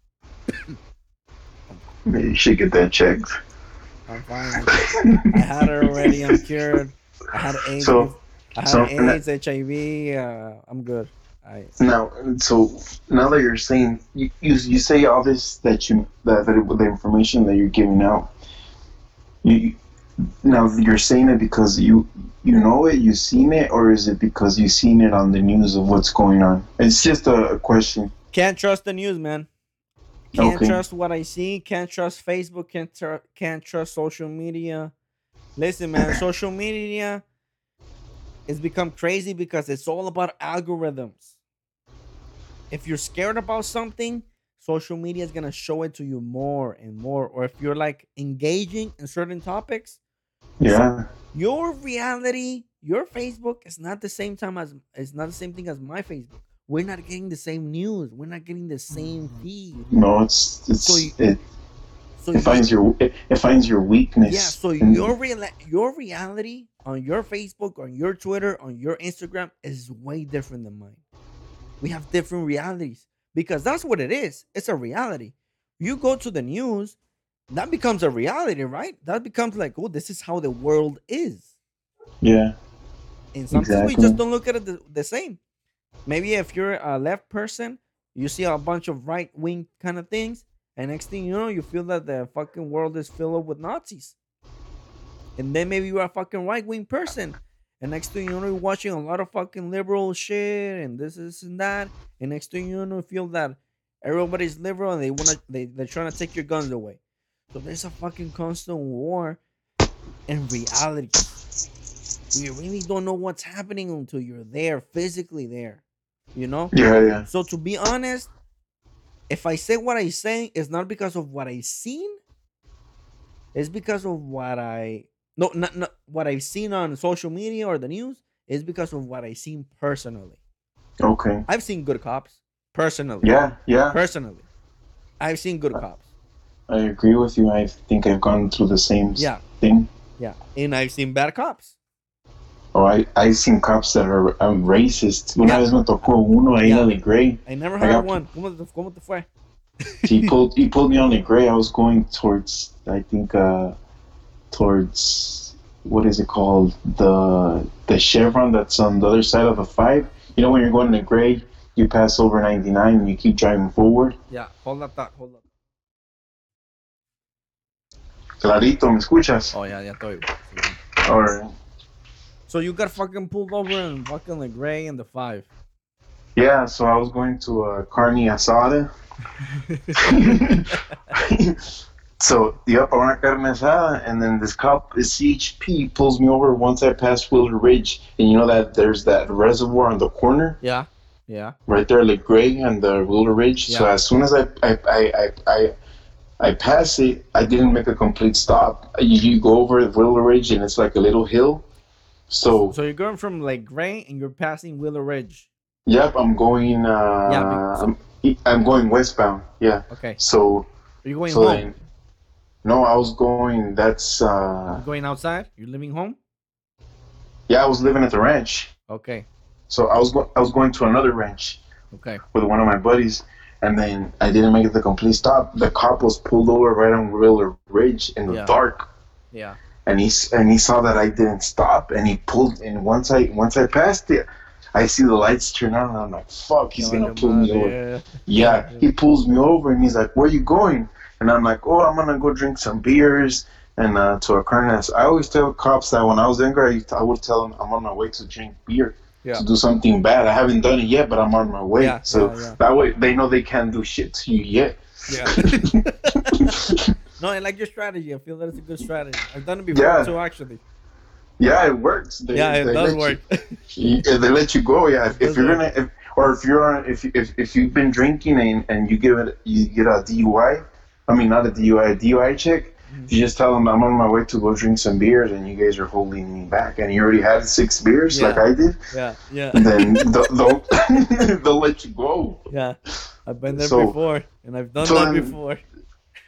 You should get that checked. I'm fine. I had it already. I'm cured. I had AIDS. HIV. I'm good. Now that you're saying, you say all this that the information that you're giving out, now you're saying it because you know it, you've seen it, or is it because you've seen it on the news of what's going on? It's just a question. Can't trust the news, man. Can't trust what I see. Can't trust Facebook. Can't trust social media. Listen, man, social media has become crazy because it's all about algorithms. If you're scared about something, social media is going to show it to you more and more. Or if you're, like, engaging in certain topics, yeah, so your reality, your Facebook is not the same time as it's not the same thing as my Facebook. We're not getting the same news. We're not getting the same feed. No, it finds your weakness. Yeah, so your reality on your Facebook, on your Twitter, on your Instagram is way different than mine. We have different realities, because that's what it is. It's a reality. You go to the news, that becomes a reality, right? That becomes like, oh, this is how the world is. Yeah. And sometimes we just don't look at it the same. Maybe if you're a left person, you see a bunch of right-wing kind of things, and next thing you know, you feel that the fucking world is filled up with Nazis. And then maybe you're a fucking right-wing person, and next thing you know, you're watching a lot of fucking liberal shit and this and that. And next thing you know, you feel that everybody's liberal and they're trying to take your guns away. So there's a fucking constant war in reality. We really don't know what's happening until you're there, physically there, you know? Yeah, yeah. So to be honest, if I say what I say, it's not because of what I've seen. It's because of what not what I've seen on social media or the news. It's because of what I've seen personally. Okay. I've seen good cops personally. Yeah, yeah. Personally, I've seen good cops. I agree with you. I think I've gone through the same thing. Yeah, and I've seen bad cops. Oh, I've seen cops that are racist. Una vez me tocó uno ahí en el Gray. I never heard one. ¿Cómo te fue? He pulled me on the Gray. I was going towards, I think, towards, what is it called? The chevron that's on the other side of the 5. You know, when you're going in the Gray, you pass over 99 and you keep driving forward. Yeah, hold up. Clarito, ¿me escuchas? Oh, yeah, ya estoy. All right. So you got fucking pulled over and fucking like Gray and the 5. Yeah, so I was going to a carne asada. So, yep, I want a carne asada, and then this cop, this CHP, pulls me over once I pass Wheeler Ridge, and you know that there's that reservoir on the corner? Yeah, yeah. Right there, like Gray and the Wheeler Ridge. Yeah. So as soon as I pass it, I didn't make a complete stop. You go over the Wheeler Ridge, and it's like a little hill. So you're going from like Gray and you're passing Wheeler Ridge. Yep, I'm going. I'm going westbound. Yeah. Okay. So. Are you going home? Then, no, I was going. That's. You're going outside. You're living home. Yeah, I was living at the ranch. Okay. So I was going to another ranch. Okay. With one of my buddies, and then I didn't make the complete stop. The cop was pulled over right on Wheeler Ridge in the dark. Yeah. And he saw that I didn't stop, and he pulled. And once I passed it, I see the lights turn on, and I'm like, "Fuck, he's gonna pull me over." Yeah, he pulls me over, and he's like, "Where are you going?" And I'm like, "Oh, I'm gonna go drink some beers." And to our kindness, I always tell cops that when I was younger, I would tell them I'm on my way to drink beer, to do something bad. I haven't done it yet, but I'm on my way. So that way they know they can't do shit to you yet. Yeah. No, I like your strategy. I feel that it's a good strategy. I've done it before too, actually. Yeah, it works. It does work. They let you go. Yeah, if you've been drinking and you get a DUI. I mean, not a DUI, a DUI check. You just tell them I'm on my way to go drink some beers, and you guys are holding me back, and you already had 6 beers like I did. Yeah. Then they'll let you go. Yeah, I've been there before, and I've done that before.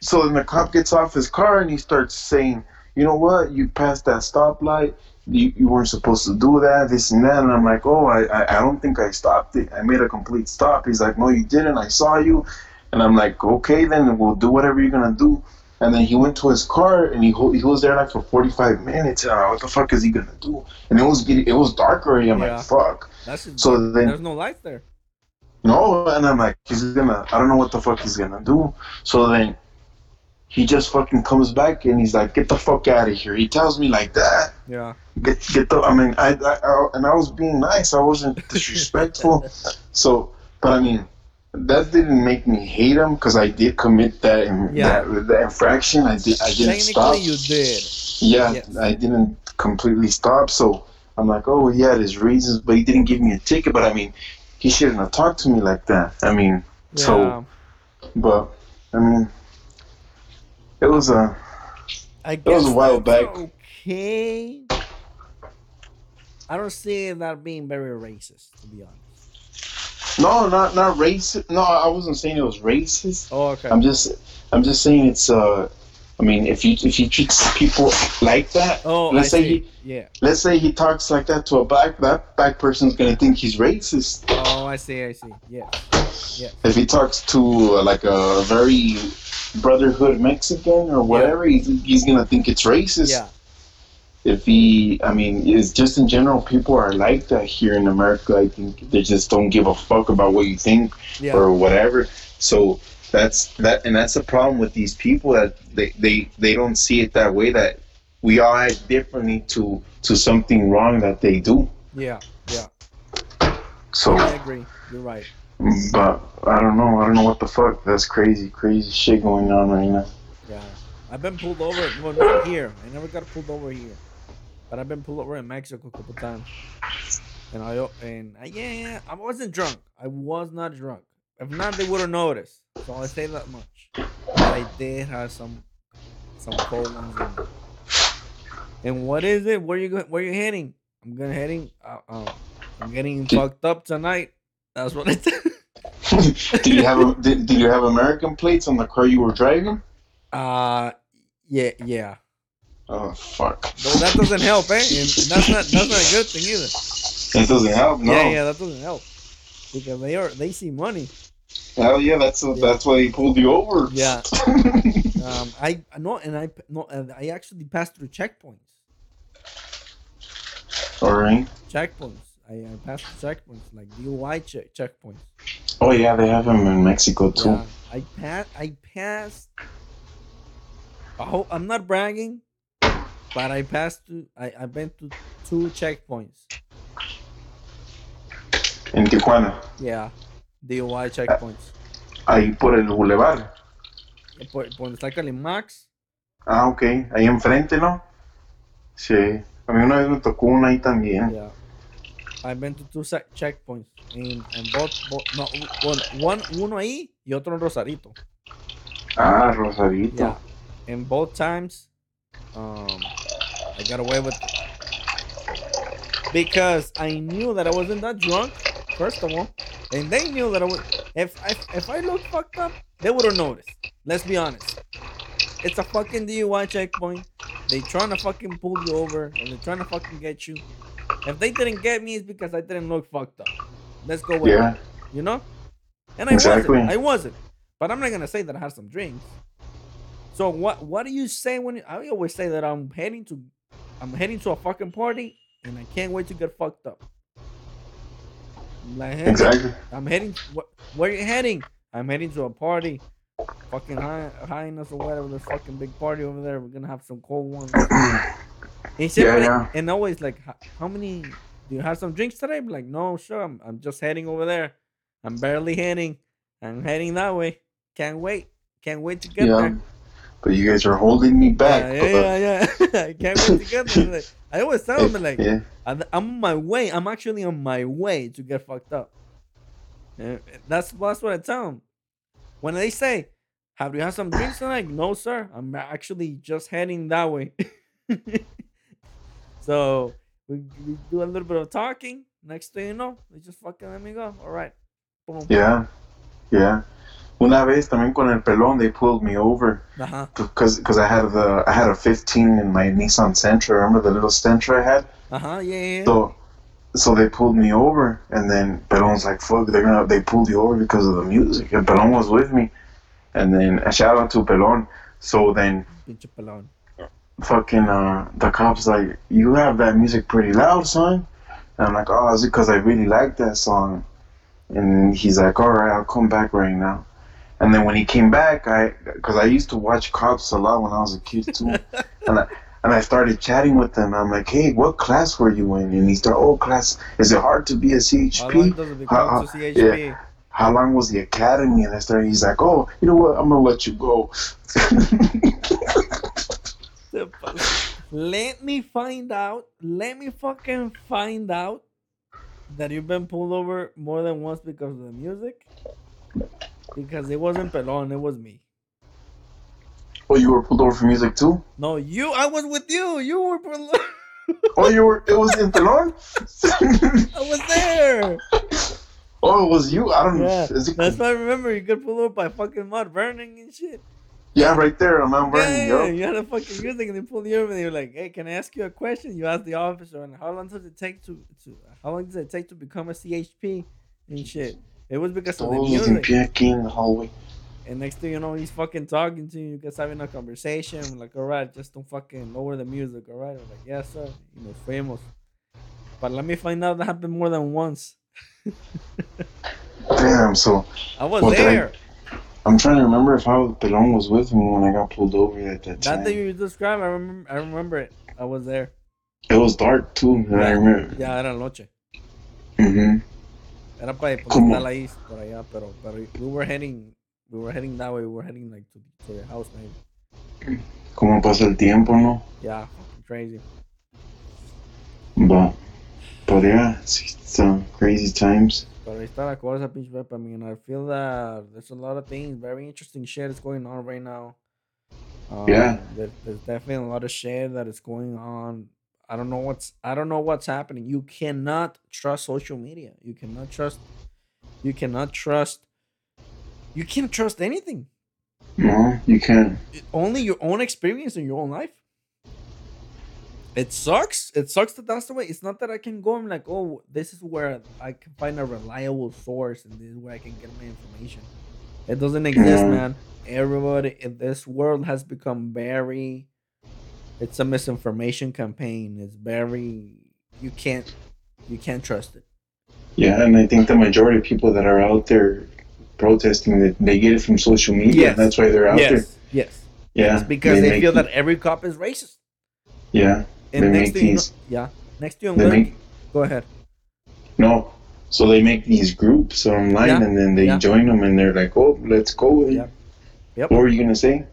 So then the cop gets off his car and he starts saying, "You know what? You passed that stoplight. You weren't supposed to do that. This and that." And I'm like, "Oh, I don't think I stopped it. I made a complete stop." He's like, "No, you didn't. I saw you." And I'm like, "Okay, then we'll do whatever you're gonna do." And then he went to his car, and he was there like for 45 minutes. What the fuck is he gonna do? And it was dark already. I'm like, fuck. So then there's no light there. No, and I'm like, I don't know what the fuck he's gonna do. So then he just fucking comes back, and he's like, "Get the fuck out of here." He tells me like that. Yeah. I was being nice. I wasn't disrespectful. That didn't make me hate him, because I did commit that infraction. I didn't stop. Technically, you did. Yeah, I didn't completely stop. So I'm like, oh, he had his reasons, but he didn't give me a ticket. But, I mean, he shouldn't have talked to me like that. I mean, it was a while back. Okay. I don't see that being very racist, to be honest. No, not racist. No, I wasn't saying it was racist. Oh, okay. I'm just saying it's if you treat people like that, let's say he talks like that to a black person's gonna think he's racist. Oh, I see. Yeah. If he talks to like a very brotherhood Mexican or whatever, he's gonna think it's racist. Yeah. It's just in general, people are like that here in America. I think they just don't give a fuck about what you think or whatever. So that's the problem with these people, that they don't see it that way, that we all act differently to something wrong that they do. Yeah. So I agree. You're right. But I don't know what the fuck. That's crazy shit going on right now. Yeah. I've been pulled over. Well, not here. I never got pulled over here. But I've been pulled over in Mexico a couple times, and I wasn't drunk. I was not drunk. If not, they would have noticed. So I say that much. But I did have some cold ones in there. And what is it? Where you heading? I'm getting fucked up tonight. That's what it is. Did you have American plates on the car you were driving? Yeah. Oh, fuck. But that doesn't help, eh? And that's not a good thing either. That doesn't help, no. Yeah, that doesn't help. Because they see money. Hell yeah, that's why he pulled you over. Yeah. I actually passed through checkpoints. All right. Checkpoints. I passed through checkpoints, like DUI checkpoints. Oh yeah, they have them in Mexico too. Yeah, I passed. I'm not bragging, but I've been to 2 checkpoints. In Tijuana? Yeah, DUI checkpoints. Ahí por el Boulevard. Por donde está Calimax. Ah, ok. Ahí enfrente, ¿no? Sí. A mí una vez me tocó una ahí también. Yeah. I've been to 2 checkpoints. And both no, uno ahí y otro en Rosarito. Ah, Rosarito. Yeah. And both times, I got away with it, because I knew that I wasn't that drunk, first of all, and they knew that I was. If I looked fucked up, they would have noticed. Let's be honest. It's a fucking DUI checkpoint. They trying to fucking pull you over, and they're trying to fucking get you. If they didn't get me, it's because I didn't look fucked up. Let's go with that. you know? And I wasn't. I wasn't. But I'm not gonna say that I had some drinks. So what do you say when you, I always say that I'm heading to a fucking party and I can't wait to get fucked up. Like, hey, exactly. I'm heading. Where are you heading? I'm heading to a party. Fucking highness or whatever. The fucking big party over there. We're gonna have some cold ones. And always like, how many? Do you have some drinks today? I'm like, no, sure. I'm just heading over there. I'm barely heading. I'm heading that way. Can't wait. Can't wait to get there. But you guys are holding me back. Yeah. I can't wait to get there. Like, I always tell them, like, I'm on my way. I'm actually on my way to get fucked up. And that's what I tell them. When they say, have you had some drinks? I'm like, no, sir. I'm actually just heading that way. So we do a little bit of talking. Next thing you know, they just fucking let me go. All right. Boom. Yeah. Una vez también con el Pelón, they pulled me over because I had a 15 in my Nissan Sentra. Remember the little Sentra I had? Yeah. So they pulled me over, and then Pelón's like, "Fuck, they pulled you over because of the music." And Pelón was with me, and then I shout out to Pelón. So then, fucking the cops like, "You have that music pretty loud, son." And I'm like, "Oh, it's because I really like that song." And he's like, "All right, I'll come back right now." And then when he came back, because I used to watch Cops a lot when I was a kid too, and I started chatting with him. I'm like, hey, what class were you in? And he started, class. Is it hard to be a CHP? How long does it become to CHP? Yeah. How long was the academy? And he's like, oh, you know what? I'm gonna let you go. Let me fucking find out that you've been pulled over more than once because of the music. Because it wasn't Pelon, it was me. Oh, you were pulled over for music too? No, I was with you. You were pulled over. It was in Pelon? I was there. Oh, it was you? I don't know. That's why I remember you got pulled over by fucking Mount Vernon and shit. Yeah, right there on Mount Vernon. Yeah, you had a fucking music and they pulled you over and they were like, hey, can I ask you a question? You asked the officer, and how long does it take to become a CHP and shit? It was because of the music. In the hallway. And next thing you know, he's fucking talking to you. You guys having a conversation. We're like, all right, just don't fucking lower the music, all right? I'm like, yes, sir. You know, famous. But let me find out that happened more than once. Damn, so. I was there. I'm trying to remember if Pelón was with me when I got pulled over at that time. That thing you described, I remember it. I was there. It was dark, too. Yeah, I remember. Yeah, era noche. Mm-hmm. Era para depositar la is por allá, pero we were heading that way. We were heading like to the house, maybe. Como pasa el tiempo, ¿no? Yeah, crazy. But yeah, it's crazy times. Pero ahí está la cosa, pinche Pepe. I mean, I feel that there's a lot of things, very interesting shit is going on right now. There's definitely a lot of shit that is going on. I don't know what's happening. You cannot trust social media. You can't trust anything. No, you can't. Only your own experience in your own life. It sucks. It sucks that that's the way. It's not that I can go. I'm like, oh, this is where I can find a reliable source, and this is where I can get my information. It doesn't exist, man. Everybody in this world has become very. It's a misinformation campaign. It's very you can't trust it. Yeah, and I think the majority of people that are out there protesting, they get it from social media. Yes. And that's why they're out there. Yes. Yeah. It's because they feel that every cop is racist. Yeah. And next thing, go ahead. No. So they make these groups online and then they join them and they're like, oh, let's go with it. Yeah. Yep. What were you gonna say?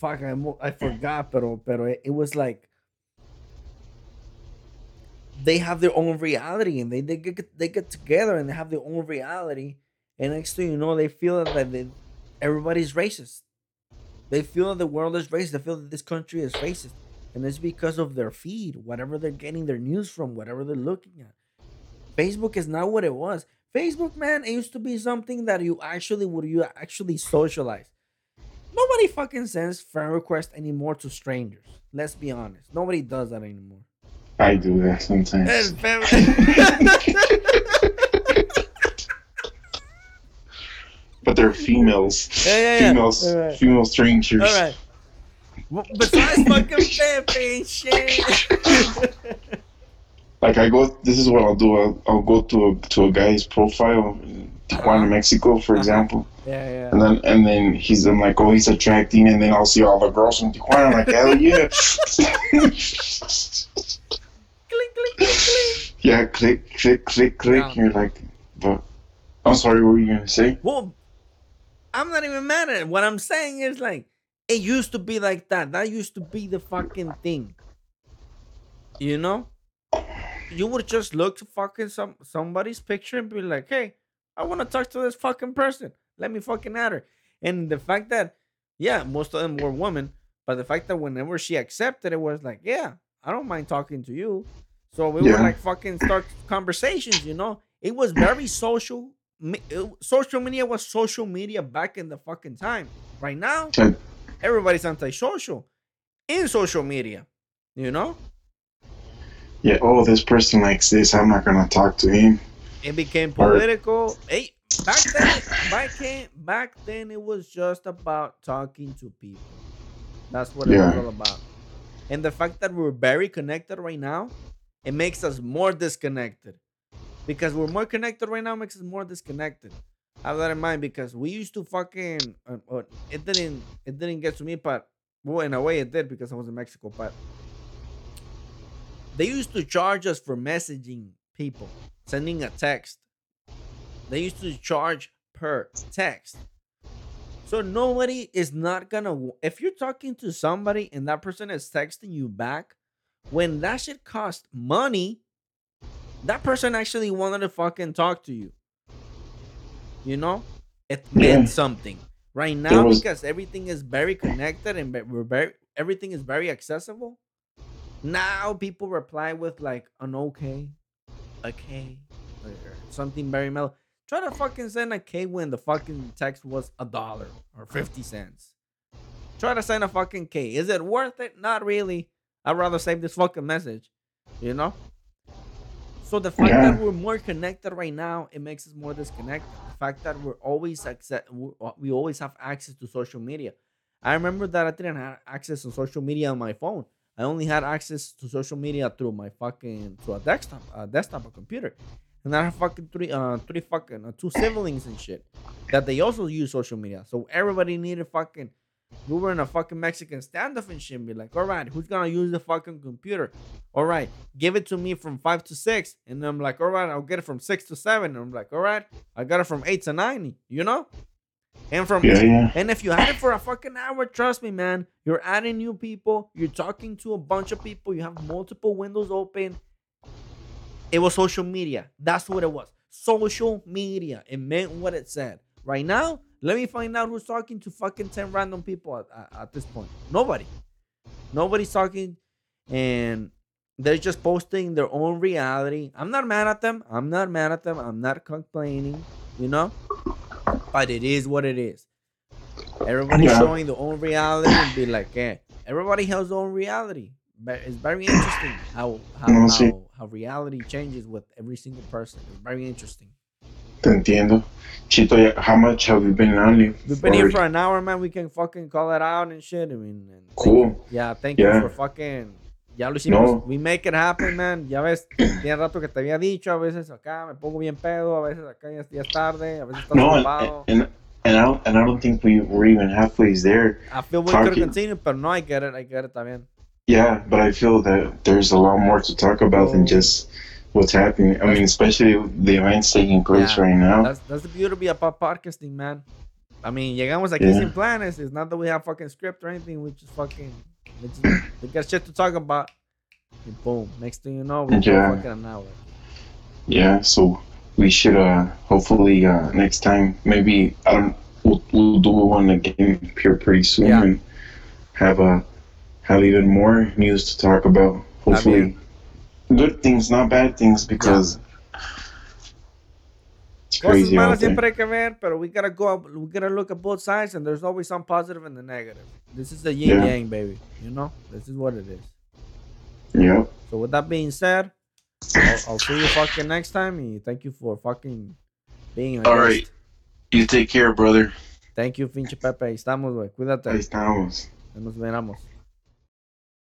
Fuck, I forgot, pero it was like they have their own reality, and they get together and they have their own reality, and next thing you know, they feel that everybody's racist. They feel that the world is racist. They feel that this country is racist, and it's because of their feed, whatever they're getting their news from, whatever they're looking at. Facebook is not what it was. Facebook, man, it used to be something that you actually socialize. Nobody fucking sends friend requests anymore to strangers. Let's be honest. Nobody does that anymore. I do that sometimes. But they're females. Female strangers. All right. Well, besides fucking pimping shit. Like I go, this is what I'll do. I'll go to a guy's profile, in Tijuana, Mexico, for example. Yeah, yeah. And then he's I'm like, oh, he's attracting, and then I'll see all the girls from Tijuana. I'm like, hell yeah. Click, click, click, click. Yeah, click, click, click, click. Yeah. You're like, but I'm sorry, what were you gonna say? Well, I'm not even mad at it. What I'm saying is like, it used to be like that. That used to be the fucking thing. You know? You would just look to fucking somebody's picture and be like, hey, I want to talk to this fucking person. Let me fucking add her. And the fact that, yeah, most of them were women, but the fact that whenever she accepted, it was like, yeah, I don't mind talking to you. So we would like fucking start conversations, you know? It was very social. Social media was social media back in the fucking time. Right now, everybody's anti-social in social media, you know? Yeah, oh, this person likes this. I'm not going to talk to him. It became political. Hey, back then, it was just about talking to people. That's what it was all about. And the fact that we're very connected right now, it makes us more disconnected. Because we're more connected right now makes us more disconnected. Have that in mind, because we used to fucking... It didn't get to me, but... Well, in a way, it did because I was in Mexico, but... They used to charge us for messaging people, sending a text. They used to charge per text. So nobody is not gonna, if you're talking to somebody and that person is texting you back, when that shit costs money, that person actually wanted to fucking talk to you. You know, it meant something. Right now, because everything is very connected and everything is very accessible. Now people reply with like an okay, or something very mellow. Try to fucking send a K when the fucking text was $1 or 50 cents. Try to send a fucking K. Is it worth it? Not really. I'd rather save this fucking message, you know? So the fact that we're more connected right now, it makes us more disconnected. The fact that we're always we always have access to social media. I remember that I didn't have access to social media on my phone. I only had access to social media through my fucking a desktop, a computer, and I have fucking two siblings and shit that they also use social media. So everybody needed fucking. We were in a fucking Mexican standoff and shit. Be like, all right, who's gonna use the fucking computer? All right, give it to me from 5 to 6, and I'm like, all right, I'll get it from 6 to 7, and I'm like, all right, I got it from 8 to 9, you know. And and if you had it for a fucking hour, trust me, man, you're adding new people, you're talking to a bunch of people, you have multiple windows open. It was social media. That's what it was. Social media. It meant what it said. Right now, let me find out who's talking to fucking 10 random people at this point. Nobody. Nobody's talking, and they're just posting their own reality. I'm not mad at them. I'm not complaining, you know? But it is what it is. Everybody's showing their own reality and be like, hey, everybody has their own reality. But it's very interesting how reality changes with every single person. It's very interesting. Te entiendo. Chito, how much have we been on you? We've been here for an hour, man. We can fucking call it out and shit. I mean, cool. Thank you for fucking... Ya lo hicimos. No. We make it happen, man. Ya ves, tiene rato que te había dicho. A veces acá me pongo bien pedo. A veces acá ya es tarde. A veces estás ocupado. And I don't think we were even halfway there. I feel we could continue, but no, I get it. I get it también. Yeah, but I feel that there's a lot more to talk about than just what's happening. I mean, especially the events taking place right now. That's the beauty about podcasting, man. I mean, llegamos aquí sin planes. It's not that we have fucking script or anything. We just fucking... We got shit to talk about, and boom, next thing you know, we're fucking an hour. Yeah, so we should hopefully next time, maybe we'll do one again here pretty soon and have even more news to talk about. Hopefully, good things, not bad things, because it's crazy. But we gotta go. We gotta look at both sides, and there's always some positive and the negative. This is the yin yang, baby. You know, this is what it is. Yeah. So with that being said, I'll see you fucking next time, and thank you for fucking being a guest. All right. You take care, brother. Thank you, pinche Pepe. Ahí estamos, güey. Cuídate. Ahí estamos. Nos veremos.